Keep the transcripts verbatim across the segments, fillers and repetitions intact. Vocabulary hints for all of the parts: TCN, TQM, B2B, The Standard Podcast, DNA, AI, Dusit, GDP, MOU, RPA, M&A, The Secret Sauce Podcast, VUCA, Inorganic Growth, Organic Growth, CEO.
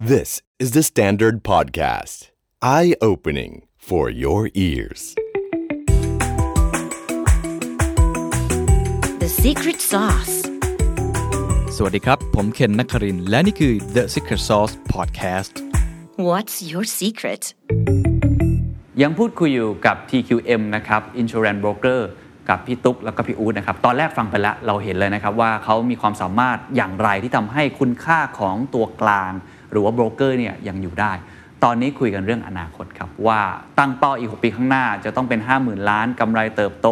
This is the Standard Podcast. Eye-opening for your ears. The Secret Sauce. สวัสดีครับผมเคนนครินทร์และนี่คือ The Secret Sauce Podcast. What's your secret? ยังพูดคุยอยู่กับ ที คิว เอ็ม นะครับ Insurance Broker กับพี่ตุ๊กแล้วก็พี่อู๊ดนะครับตอนแรกฟังไปแล้วเราเห็นเลยนะครับว่าเขามีความสามารถอย่างไรที่ทำให้คุณค่าของตัวกลางหรือว่าโบรกเกอร์เนี่ยยังอยู่ได้ตอนนี้คุยกันเรื่องอนาคตครับว่าตั้งเป้าอีกหกปีข้างหน้าจะต้องเป็น ห้าหมื่น ล้านกำไรเติบโต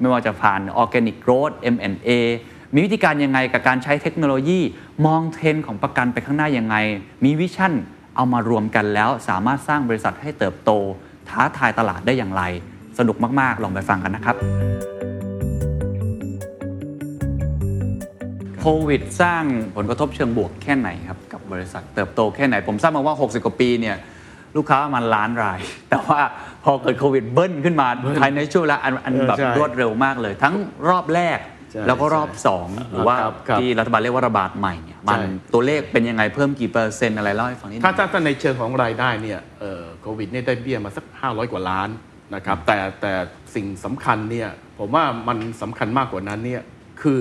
ไม่ว่าจะผ่าน Organic Growth เอ็ม แอนด์ เอ มีวิธีการยังไงกับการใช้เทคโนโลยีมองเทรนด์ของประกันไปข้างหน้ายังไงมีวิชั่นเอามารวมกันแล้วสามารถสร้างบริษัทให้เติบโตท้าทายตลาดได้อย่างไรสนุกมากๆลองไปฟังกันนะครับโควิดสร้างผลกระทบเชิงบวกแค่ไหนครับกับบริษัทเติบโตแค่ไหนผมทราบมาว่าหกสิบกว่าปีเนี่ยลูกค้ามันล้านรายแต่ว่าพอเกิดโควิดเบิ้ลขึ้นมาภายในช่วงเวลาอันแบบรวดเร็วมากเลยทั้งรอบแรกแล้วก็รอบสองหรือว่าที่รัฐบาลเรียกว่าระบาดใหม่เนี่ยมันตัวเลขเป็นยังไงเพิ่มกี่เปอร์เซ็นต์อะไรเล่าให้ฟังนิดนึงถ้าถ้าในเชิงของรายได้เนี่ยเอ่อโควิดเนี่ยได้เบี้ยมาสักห้าร้อยกว่าล้านนะครับแต่แต่สิ่งสำคัญเนี่ยผมว่ามันสำคัญมากกว่านั้นเนี่ยคือ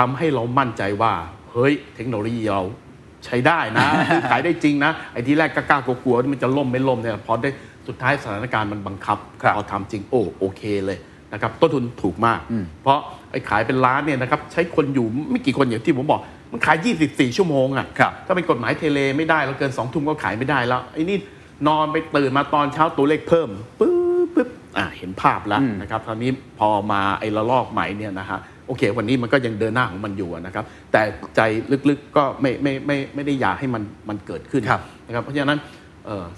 ทำให้เรามั่นใจว่าเฮ้ยเทคโนโลยีเราใช้ได้นะ ขายได้จริงนะไอ้ที่แรกกล้ากลัวๆมันจะล่มไม่ล่มเนี่ยพอได้สุดท้ายสถานการณ์มันบังคับพอทำจริงโอ้โอเคเลยนะครับต้นทุนถูกมากเพราะไอ้ขายเป็นล้านเนี่ยนะครับใช้คนอยู่ไม่กี่คนอย่างที่ผมบอกมันขายยี่สิบสี่ชั่วโมงอ่ะถ้าเป็นกฎหมายเทเลไม่ได้แล้วเกินสองทุ่มก็ขายไม่ได้แล้วไอ้นี่นอนไปตื่นมาตอนเช้าตัวเลขเพิ่มปึ๊บปึ๊บอ่ะเห็นภาพแล้วนะครับคราวนี้พอมาไอ้ระลอกใหม่เนี่ยนะฮะโอเควันนี้มันก็ยังเดินหน้าของมันอยู่นะครับแต่ใจลึกๆก็ไม่ไม่ไม่ไม่ได้อยากให้มันมันเกิดขึ้นนะครับเพราะฉะนั้น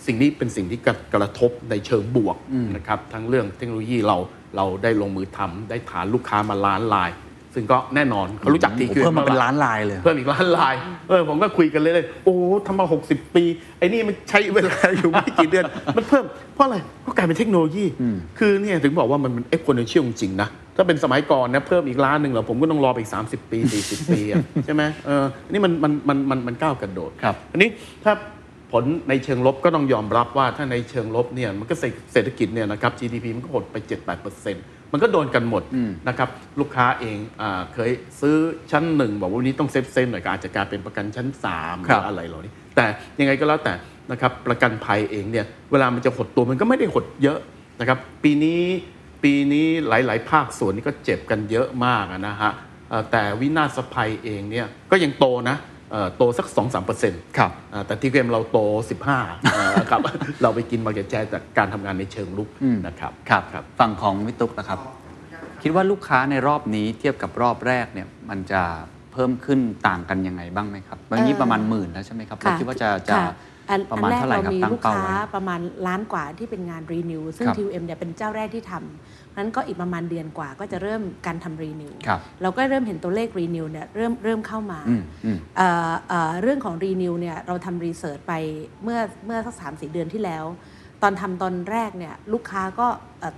สิ่งนี้เป็นสิ่งที่กระทบในเชิงบวกนะครับทั้งเรื่องเทคโนโลยีเราเราได้ลงมือทำได้ฐานลูกค้ามาล้านรายซึ่งก็แน่นอนเขารู้จัก ที คิว เอ็ม เพิ่มมาเป็นล้านรายเลยเพิ่มอีกล้านรายเออผมก็คุยกันเลยเลยโอ้ทำมาหกสิบปีไอ้นี่มันใช้เวลาอยู่ไม่กี่เดือนมันเพิ่มเพราะอะไรเพราะกลายเป็นเทคโนโลยีคือเนี่ยถึงบอกว่ามันเอ็กโพเนนเชียลจริงนะถ้าเป็นสมัยก่อนนะเพิ่มอีกล้านหนึ่งเหรอผมก็ต้องรอไปอีกสามสิบปีสี่สิบปีใช่ไหมเออนี่มันมันมันมันมันก้าวกระโดดครับอันนี้ถ้าผลในเชิงลบก็ต้องยอมรับว่าถ้าในเชิงลบเนี่ยมันก็เศรษฐกิจเนี่ยนะครับ จี ดี พี มันก็หดไป เจ็ดถึงแปดเปอร์เซ็นต์ มันก็โดนกันหมดนะครับลูกค้าเองอ่าเคยซื้อชั้นหนึ่งบอกว่าวันนี้ต้องเซฟเซฟหน่อยก็อาจจะกลายเป็นประกันชั้นสามหรืออะไรเหล่านี้แต่ยังไงก็แล้วแต่นะครับประกันภัยเองเนี่ยเวลามันจะหดตัวมันก็ไม่ได้หดเยอะนะครับปีนี้ปีนี้หลายๆภาคส่วนนี่ก็เจ็บกันเยอะมากนะฮะแต่วินาศภัยเองเนี่ยก็ยังโตนะโตสัก สองถึงสามเปอร์เซ็นต์ ครับแต่ที่เกมเราโตสิบห้าครับเราไปกินมาเก็ตแชร์จากการทำงานในเชิงรุกนะครับครับฝั่งของวิตุกนะครับคิดว่าลูกค้าในรอบนี้เทียบกับรอบแรกเนี่ยมันจะเพิ่มขึ้นต่างกันยังไงบ้างไหมครับวันนี้ประมาณหมื่นแล้วใช่ไหมครับเราคิดว่าจะจะประมาณเท่าไหร่ครับตั้งเป้าไว้ประมาณล้านกว่าที่เป็นงานรีนิวซึ่ง ที คิว เอ็ม เนี่ยเป็นเจ้าแรกที่ทำนั้นก็อีกประมาณเดือนกว่าก็จะเริ่มการทำรีนิวเราก็เริ่มเห็นตัวเลขรีนิวเนี่ยเริ่มเริ่มเข้ามาเอ่อเอ่อเรื่องของรีนิวเนี่ยเราทำรีเสิร์ชไปเมื่อเมื่อสัก สามถึงสี่ เดือนที่แล้วตอนทำตอนแรกเนี่ยลูกค้าก็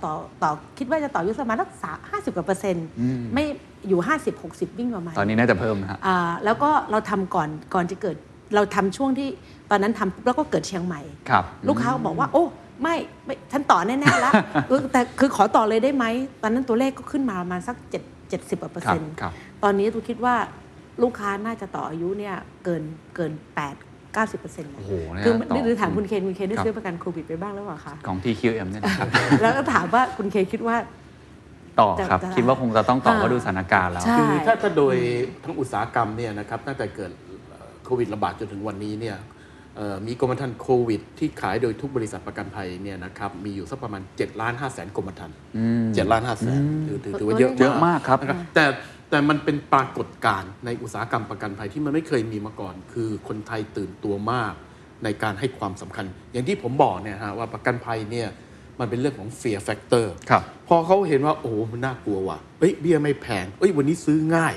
ต่อต่อคิดว่าจะต่อยุสมาสักห้าสิบกว่าเปอร์เซ็นต์ไม่อยู่ห้าสิบ หกสิบวิ่งประมาณตอนนี้น่าจะเพิ่มครับแล้วก็เราทำก่อนก่อนจะเกิดเราทำช่วงที่ตอนนั้นทำแล้วก็เกิดเชียงใหม่ลูกค้าบอกว่าโอ้ไม่ไม่ฉันต่อแน่ๆแล้ว แต่คือขอต่อเลยได้ไหมตอนนั้นตัวเลขก็ขึ้นมาประมาณสักเจ็ดสิบกว่าเปอร์เซ็นต์ตอนนี้ตูคิดว่าลูกค้าน่าจะต่ออายุเนี่ยเกินเกินแปดเก้าสิบเปอร์เซ็นต์ เลย คือนี่คือถามคุณเคนคุณเคนได้ซื้อประกันโควิดไปบ้างแล้วเหรอคะของ ที คิว เอ็ม เนี่ยนะครับแล้วก็ถามว่าคุณเคนคิดว่าต่อครับคิดว่าคงจะต้องต่อเพราะดูสถานการณ์แล้วคือถ้าถ้าโดยทั้งอุตสาหกรรมเนี่ยนะครับตั้งแต่เกิดโควิดระบาดจนถึงวันนี้เนี่ยมีกรมธรรม์โควิดที่ขายโดยทุกบริษัทประกันภัยเนี่ยนะครับมีอยู่สักประมาณ เจ็ดล้านห้าแสน กรมธรรม์ เจ็ดล้านห้าแสน ถือถือว่าเยอะเยอะมากครับแต่แต่มันเป็นปรากฏการณ์ในอุตสาหกรรมประกันภัยที่มันไม่เคยมีมาก่อนคือคนไทยตื่นตัวมากในการให้ความสำคัญอย่างที่ผมบอกเนี่ยฮะว่าประกันภัยเนี่ยมันเป็นเรื่องของ fear factor ครับพอเขาเห็นว่าโอ้มันน่ากลัวว่ะเอ้ยเบี้ยไม่แพงเอ้ยวันนี้ซื้อง่าย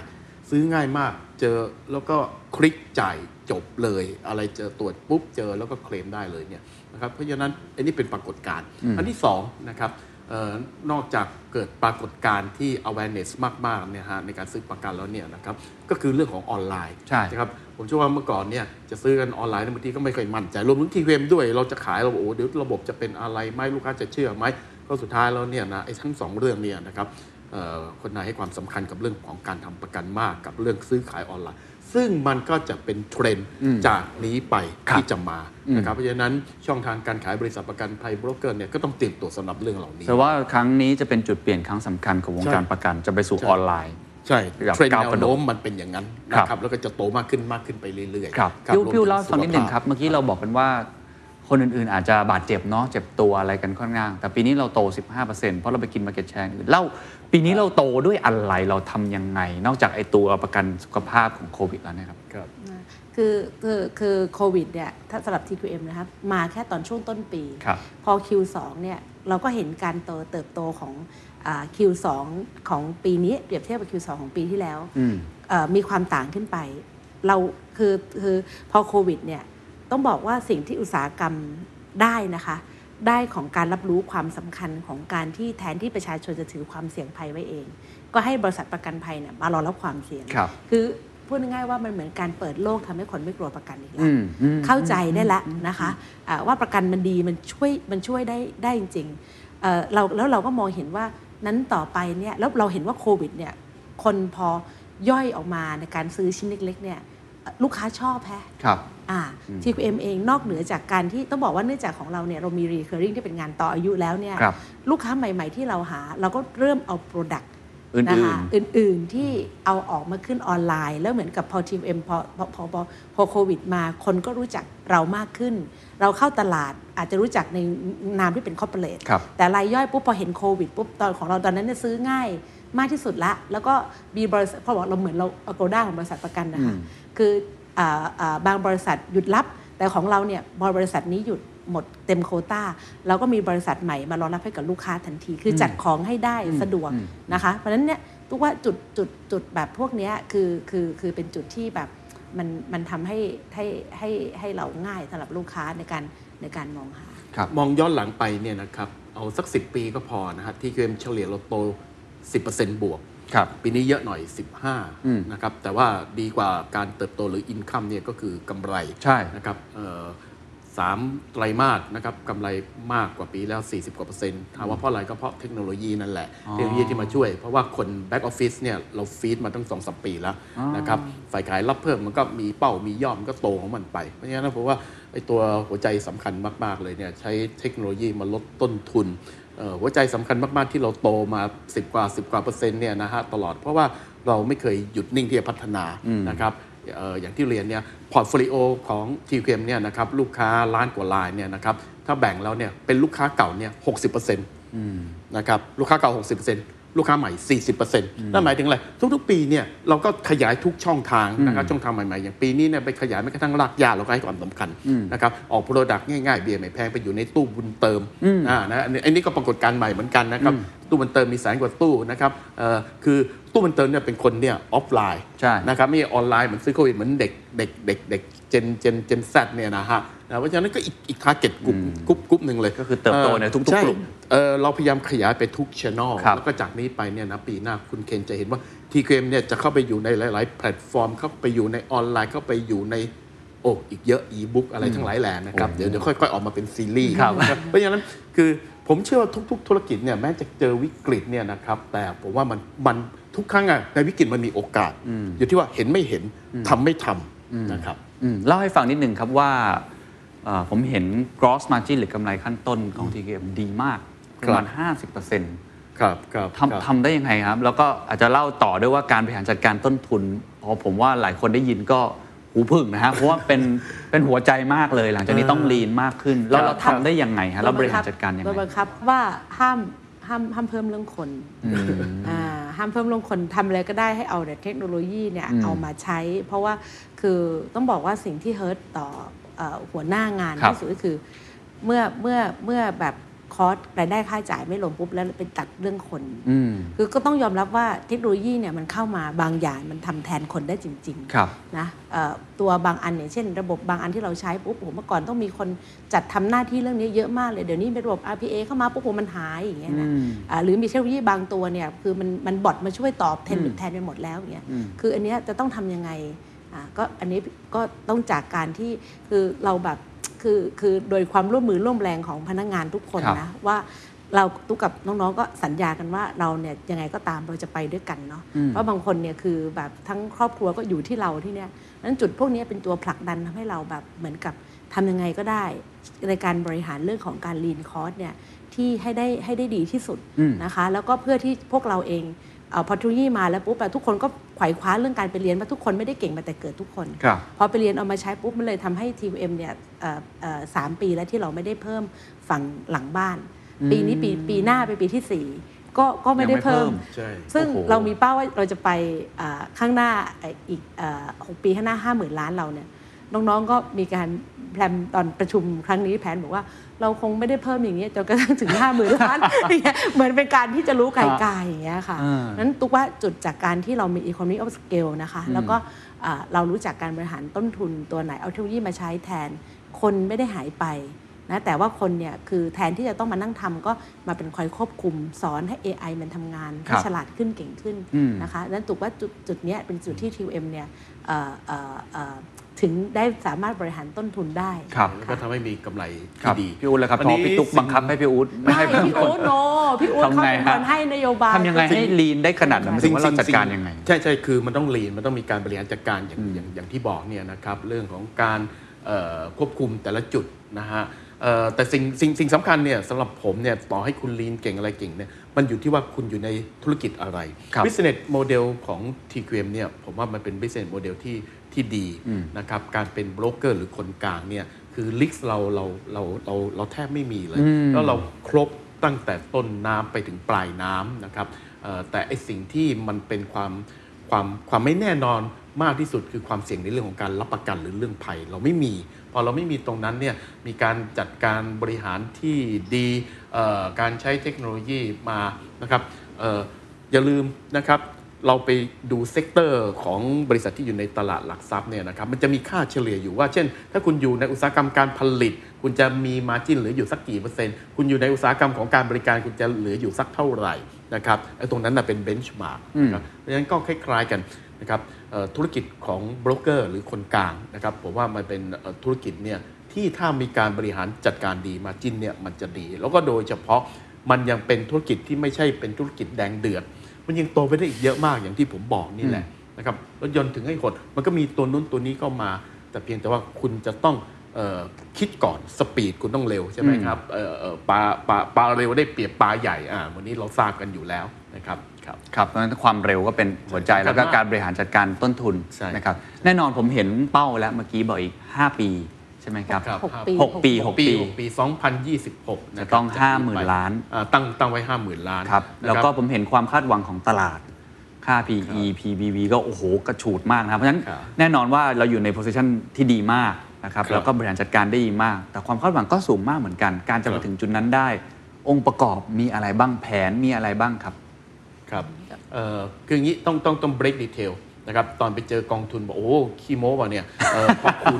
ซื้อง่ายมากเจอแล้วก็คลิกจ่ายจบเลยอะไรเจอตรวจปุ๊บเจอแล้วก็เคลมได้เลยเนี่ยนะครับเพราะฉะนั้นอันนี้เป็นปรากฏการณ์อันที่สองนะครับ นอกจากเกิดปรากฏการณ์ที่ awareness มากๆเนี่ยฮะในการซื้อประกันแล้วเนี่ยนะครับก็คือเรื่องของออนไลน์ใช่ครับผมเชื่อว่าเมื่อก่อนเนี่ยจะซื้อกันออนไลน์บางทีก็ไม่เคยมั่นใจรวมถึง ที คิว เอ็ม ด้วยเราจะขายเราโอ้เดี๋ยวระบบจะเป็นอะไรไหมลูกค้าจะเชื่อไหมก็สุดท้ายแล้วเนี่ยนะไอ้ทั้งสองเรื่องเนี่ยนะครับคนนายให้ความสำคัญกับเรื่องของการทำประกันมากกับเรื่องซื้อขายออนไลน์ซึ่งมันก็จะเป็นเทรนด์จากนี้ไปที่จะมานะครับเพราะฉะนั้นช่องทางการขายบริษัทประกันภัยโบรกเกอร์เนี่ยก็ต้องเตรียมตัวสำหรับเรื่องเหล่านี้แต่ว่าครั้งนี้จะเป็นจุดเปลี่ยนครั้งสำคัญของวงการประกันจะไปสู่ออนไลน์ใช่เทรนด์แนวโน้มมันเป็นอย่างนั้นนะครับแล้วก็จะโตมากขึ้นมากขึ้นไปเรื่อยๆครับพิวๆเล่าฟังนิดหนึ่งครับเมื่อกี้เราบอกกันว่าคนอื่นๆอาจจะบาดเจ็บเนาะเจ็บตัวอะไรกันค่อนข้างแต่ปีนี้เราโต สิบห้าเปอร์เซ็นต์ เพราะเราไปกิน market share อื่นเล่าปีนี้เราโตด้วยอะไรเราทำยังไงนอกจากไอ้ตัวประกันสุขภาพของโควิดแล้วนะครับครับคือคือคือโควิดเนี่ยถ้าสำหรับ ที คิว เอ็ม นะครับมาแค่ตอนช่วงต้นปีพอ คิว สอง เนี่ยเราก็เห็นการโตเติบโตของอ่า คิว สอง ของปีนี้เปรียบเทียบกับ คิว สอง ของปีที่แล้วมีความต่างขึ้นไปเราคือคือพอโควิดเนี่ยต้องบอกว่าสิ่งที่อุตสาหกรรมได้นะคะได้ของการรับรู้ความสำคัญของการที่แทนที่ประชาชนจะถือความเสี่ยงภัยไว้เองก็ให้บริษัทประกันภัยเนี่ยมารอรับความเสี่ยง ค, คือพูดง่ายๆว่ามันเหมือนการเปิดโลกทำให้คนไม่กลัวประกันอีกแล้วเข้าใจได้แล้วนะคะะว่าประกันมันดีมันช่วยมันช่วยได้ได้จริงๆเอ่อเราแล้วเราก็มองเห็นว่านั้นต่อไปเนี่ยแล้วเราเห็นว่าโควิดเนี่ยคนพอย่อยออกมาในการซื้อชิ้นเล็กๆเนี่ยลูกค้าชอบแพ้ที คิว เอ็ม เองนอกเหนือจากการที่ต้องบอกว่าเนื่องจากของเราเนี่ยเรามี recurring ที่เป็นงานต่ออายุแล้วเนี่ยลูกค้าใหม่ๆที่เราหาเราก็เริ่มเอา product นะคะอื่นๆที่เอาออกมาขึ้นออนไลน์แล้วเหมือนกับพอ ที คิว เอ็ม พอพอพอโควิดมาคนก็รู้จักเรามากขึ้นเราเข้าตลาดอาจจะรู้จักในนามที่เป็น corporate แต่รายย่อยปุ๊บพอเห็นโควิดปุ๊บตอนของเราตอนนั้นเนี่ยซื้อง่ายมากที่สุดละแล้วก็มีบริษัทพอบอกเราเหมือนเราโกลด้าของบริษัทประกันนะคะคือบางบริษัทหยุดรับแต่ของเราเนี่ยบริษัทนี้หยุดหมดเต็มโควต้าเราก็มีบริษัทใหม่มารองรับให้กับลูกค้าทันทีคือจัดของให้ได้สะดวกนะคะเพราะฉะนั้นเนี่ยทุกว่าจุดจุดจุดแบบพวกนี้คือคือคือเป็นจุดที่แบบมันมันทำให้ให้ให้ให้เราง่ายสำหรับลูกค้าในการในการมองหามองย้อนหลังไปเนี่ยนะครับเอาสักสิบปีก็พอนะฮะที่เกมเฉลี่ยเราโต สิบเปอร์เซ็นต์ บวกปีนี้เยอะหน่อยสิบห้านะครับแต่ว่าดีกว่าการเติบโตหรืออินคัมเนี่ยก็คือกำไรนะครับสามไตรมาสนะครับกำไรมากกว่าปีแล้วสี่สิบกว่าเปอร์เซ็นต์ถามว่าเพราะอะไรก็เพราะเทคโนโลยีนั่นแหละเทคโนโลยีที่มาช่วยเพราะว่าคนแบ็กออฟฟิศเนี่ยเราฟีดมาตั้ง สองถึงสาม ปีแล้วนะครับฝ่ายขายรับเพิ่มมันก็มีเป้ามียอดมันก็โตของมันไปเพราะฉะนั้นผมว่าไอ้ตัวหัวใจสำคัญมากๆเลยเนี่ยใช้เทคโนโลยีมาลดต้นทุนหัวใจสำคัญมากๆที่เราโตมา10กว่า10กว่าเปอร์เซ็นต์เนี่ยนะฮะตลอดเพราะว่าเราไม่เคยหยุดนิ่งที่จะพัฒนานะครับอย่างที่เรียนเนี่ยพอร์ตโฟลิโอของ ที คิว เอ็ม เนี่ยนะครับลูกค้าล้านกว่ารายเนี่ยนะครับถ้าแบ่งแล้วเนี่ยเป็นลูกค้าเก่าเนี่ย หกสิบเปอร์เซ็นต์ นะครับลูกค้าเก่า หกสิบเปอร์เซ็นต์ ลูกค้าใหม่ สี่สิบเปอร์เซ็นต์ นั่นหมายถึงอะไรทุกๆปีเนี่ยเราก็ขยายทุกช่องทางนะครับช่องทางใหม่ๆอย่างปีนี้เนี่ยไปขยายแม้กระทั่งรากหญ้าเราก็ให้ความสำคัญนะครับออกโปรดักต์ง่ายๆเบียร์ไม่แพงไปอยู่ในตู้บุญเติมอ่านะอันนี้ก็ปรากฏการณ์ใหม่เหมือนกันนะครับตู้มันเติมมีแสนกว่าตู้นะครับคือตู้มันเติมเนี่ยเป็นคนเนี่ยออฟไลน์นะครับไม่ออนไลน์เหมือนซื้อโควิดเหมือนเด็กเด็กเด็กเด็กเจนเจนเจนแซดเนี่ยนะฮะเพราะฉะนั้นก็อีกอีกทาร์เก็ตกลุ่มกลุ่มกลุ่มหนึ่งเลยก็คือเติบโตในทุกๆกลุ่มเราพยายามขยายไปทุกช่องแล้วก็จากนี้ไปเนี่ยนะปีหน้าคุณเคนจะเห็นว่า ที คิว เอ็ม เนี่ยจะเข้าไปอยู่ในหลายๆแพลตฟอร์มเข้าไปอยู่ในออนไลน์เข้าไปอยู่ในโอ้อีกเยอะอีบุ๊กอะไรทั้งหลายแหล่นะครับเดี๋ยวเดี๋ยวค่อยๆออกมาเป็นซีรีส์เพราะฉะนั้นคือผมเชื่อว่าทุกๆธุรกิจเนี่ยแม้จะเจอวิกฤตเนี่ยนะครับแต่ผมว่ามันมันทุกครั้งอะในวิกฤตมันมีโอกาสอยู่ที่ว่าเห็นไม่เห็นทำไม่ทำนะครับเล่าให้ฟังนิดนึงครับว่าผมเห็น gross margin หรือกำไรขั้นต้นของ ที คิว เอ็ม ดีมากประมาณ ห้าสิบเปอร์เซ็นต์ ครับครับทำทำได้ยังไงครับแล้วก็อาจจะเล่าต่อด้วยว่าการบริหารจัดการต้นทุนพอผมว่าหลายคนได้ยินก็หูพึ่งนะฮะเพราะว่าเป็นเป็นหัวใจมากเลยหลังจากนี้ต้องลีนมากขึ้นแล้วเราทำได้ยังไงฮะเราบริหารจัดการยังไงเราบังคับว่าห้ามห้ามห้ามเพิ่มเรื่องคนอ่าห้ามเพิ่มเรื่องคนทำอะไรก็ได้ให้เอาเทคโนโลยีเนี่ยเอามาใช้เพราะว่าคือต้องบอกว่าสิ่งที่เฮิร์ตต่อหัวหน้างานที่สุดก็คือเมื่อเมื่อเมื่อแบบ คอสรายได้ค่าจ่ายไม่ลงปุ๊บแล้วไปตัดเรื่องคนคือก็ต้องยอมรับว่าเทคโนโลยีเนี่ยมันเข้ามาบางอย่างมันทำแทนคนได้จริงๆนะตัวบางอันเนี่ยเช่นระบบบางอันที่เราใช้ปุ๊บผมเมื่อก่อนต้องมีคนจัดทำหน้าที่เรื่องนี้เยอะมากเลยเดี๋ยวนี้เป็นระบบ อาร์ พี เอ เข้ามาปุ๊บผมมันหายอย่างเงี้ยนะหรือมีเทคโนโลยีบางตัวเนี่ยคือมันมันบอทมาช่วยตอบแทนแทนไปหมดแล้วอย่างเงี้ยคืออันเนี้ยจะต้องทำยังไงก็อันนี้ก็ต้องจากการที่คือเราแบบคือคือโดยความร่วมมือร่วมแรงของพนักงานทุกคนนะว่าเราทุกกับน้องๆก็สัญญากันว่าเราเนี่ยยังไงก็ตามเราจะไปด้วยกันเนาะเพราะบางคนเนี่ยคือแบบทั้งครอบครัวก็อยู่ที่เราที่เนี่ยนั้นจุดพวกนี้เป็นตัวผลักดันทำให้เราแบบเหมือนกับทำยังไงก็ได้ในการบริหารเรื่องของการลีนคอสเนี่ยที่ให้ได้ให้ได้ดีที่สุดนะคะแล้วก็เพื่อที่พวกเราเองพอทุกยี่มาแล้วปุ๊บทุกคนก็ไขว่คว้าเรื่องการไปเรียนเพราะทุกคนไม่ได้เก่งมาแต่เกิดทุกคนพอไปเรียนเอามาใช้ปุ๊บมันเลยทำให้ ที คิว เอ็ม เนี่ยสามปีแล้วที่เราไม่ได้เพิ่มฝั่งหลังบ้านปีนี้ปีปีหน้าไปปีที่สี่ก็ก็ไม่ได้เพิ่มซึ่งเรามีเป้าว่าเราจะไปข้างหน้าอีกหกปีข้างหน้าห้าหมื่นล้านเราเนี่ยน้องๆก็มีการแผนตอนประชุมครั้งนี้แผนบอกว่าเราคงไม่ได้เพิ่มอย่างนี้จนกระทั่งถึงห้าหมื่นล้านเหมือนเป็นการที่จะรู้ไกลๆอย่างเงี้ยค่ะนั้นตุ๊กว่าจุดจากการที่เรามี economy of scale นะคะแล้วก็เรารู้จักการบริหารต้นทุนตัวไหนเอาเทคโนโลยีมาใช้แทนคนไม่ได้หายไปนะแต่ว่าคนเนี่ยคือแทนที่จะต้องมานั่งทำก็มาเป็นคอยควบคุมสอนให้ เอ ไอ มันทำงานให้ฉลาดขึ้นเก่งขึ้นนะคะนั้นตุ๊กว่าจุดเนี้ยเป็นจุดที่ ที คิว เอ็ม เนี่ยถึงได้สามารถบริหารต้นทุนได้ครับแล้วก็ทำให้มีกำไรที่ดีพี่อู๊ดแล้วครับตอนพี่ตุ๊กบังคับให้พี่อู๊ดไม่ให้พี่อู๊ดโนพี่อู๊ดเขาเป็นคนให้นโยบายทำยังไงให้ลีนได้ขนาดนั้นว่าเราจัดการยังไงใช่ใช่คือมันต้องลีนมันต้องมีการบริหารจัดการอย่างอย่างที่บอกเนี่ยนะครับเรื่องของการควบคุมแต่ละจุดนะฮะแต่สิ่งสิ่งสิ่งสำคัญเนี่ยสำหรับผมเนี่ยต่อให้คุณลีนเก่งอะไรเก่งเนี่ยมันอยู่ที่ว่าคุณอยู่ในธุรกิจอะไร business model ของ ที คิว เอ็ม เนี่ยผมว่ามันเป็น business model ที่ที่ดีนะครับการเป็นโบรกเกอร์หรือคนกลางเนี่ยคือลิสเราเราเราเราเราแทบไม่มีเลยแล้วเราครบตั้งแต่ต้นน้ำไปถึงปลายน้ำนะครับแต่ไอสิ่งที่มันเป็นความความความไม่แน่นอนมากที่สุดคือความเสี่ยงในเรื่องของการรับประกันหรือเรื่องภัยเราไม่มีพอเราไม่มีตรงนั้นเนี่ยมีการจัดการบริหารที่ดีการใช้เทคโนโลยีมานะครับอย่าลืมนะครับเราไปดูเซกเตอร์ของบริษัทที่อยู่ในตลาดหลักทรัพย์เนี่ยนะครับมันจะมีค่าเฉลี่ยอยู่ว่าเช่นถ้าคุณอยู่ในอุตสาหกรรมการผลิตคุณจะมี margin เหลืออยู่สักกี่เปอร์เซ็นต์คุณอยู่ในอุตสาหกรรมของการบริการคุณจะเหลืออยู่สักเท่าไหร่นะครับไอ้ตรงนั้นน่ะเป็น benchmark นะครับเพราะฉะนั้นก็คล้ายๆกันนะครับธุรกิจของโบรกเกอร์หรือคนกลางนะครับผมว่ามันเป็นธุรกิจเนี่ยที่ถ้ามีการบริหารจัดการดี margin เนี่ยมันจะดีแล้วก็โดยเฉพาะมันยังเป็นธุรกิจที่ไม่ใช่เป็นธุรกิจแดงเดือดมันยังโตไปได้อีกเยอะมากอย่างที่ผมบอกนี่แหละนะครับรถยนต์ถึงให้หดมันก็มีตัวนู้นตัวนี้เข้ามาแต่เพียงแต่ว่าคุณจะต้องเอ่อคิดก่อนสปีดคุณต้องเร็วใช่ไหมครับเอ่อปลาปลาปลาเร็วได้เปรียบปลาใหญ่อ่าวันนี้เราทราบกันอยู่แล้วนะครับครับครับเพราะฉะนั้นความเร็วก็เป็นหัวใจแล้วก็การบริหารจัดการต้นทุนนะครับแน่นอนผมเห็นเป้าแล้วเมื่อกี้บอกอีกห้าปีใช่ไหมครับหกปีหกปีปีสองพันยี่สิบหกจะต้อง ห้าหมื่น ล้านตั้งตั้งไว้ ห้าหมื่น ล้านครับแล้วก็ผมเห็นความคาดหวังของตลาดค่า พี อี พี บี วี ก็โอ้โหกระฉูดมากนะเพราะฉะนั้นแน่นอนว่าเราอยู่ในโพสิชันที่ดีมากนะครับแล้วก็บริหารจัดการได้ดีมากแต่ความคาดหวังก็สูงมากเหมือนกันการจะไปถึงจุดนั้นได้องค์ประกอบมีอะไรบ้างแผนมีอะไรบ้างครับครับเอ่อคืออย่างนี้ต้องต้องต้อง break detailนะครับตอนไปเจอกองทุนบอกโอ้ขี้โม้ว่ะเนี่ยพอคูณ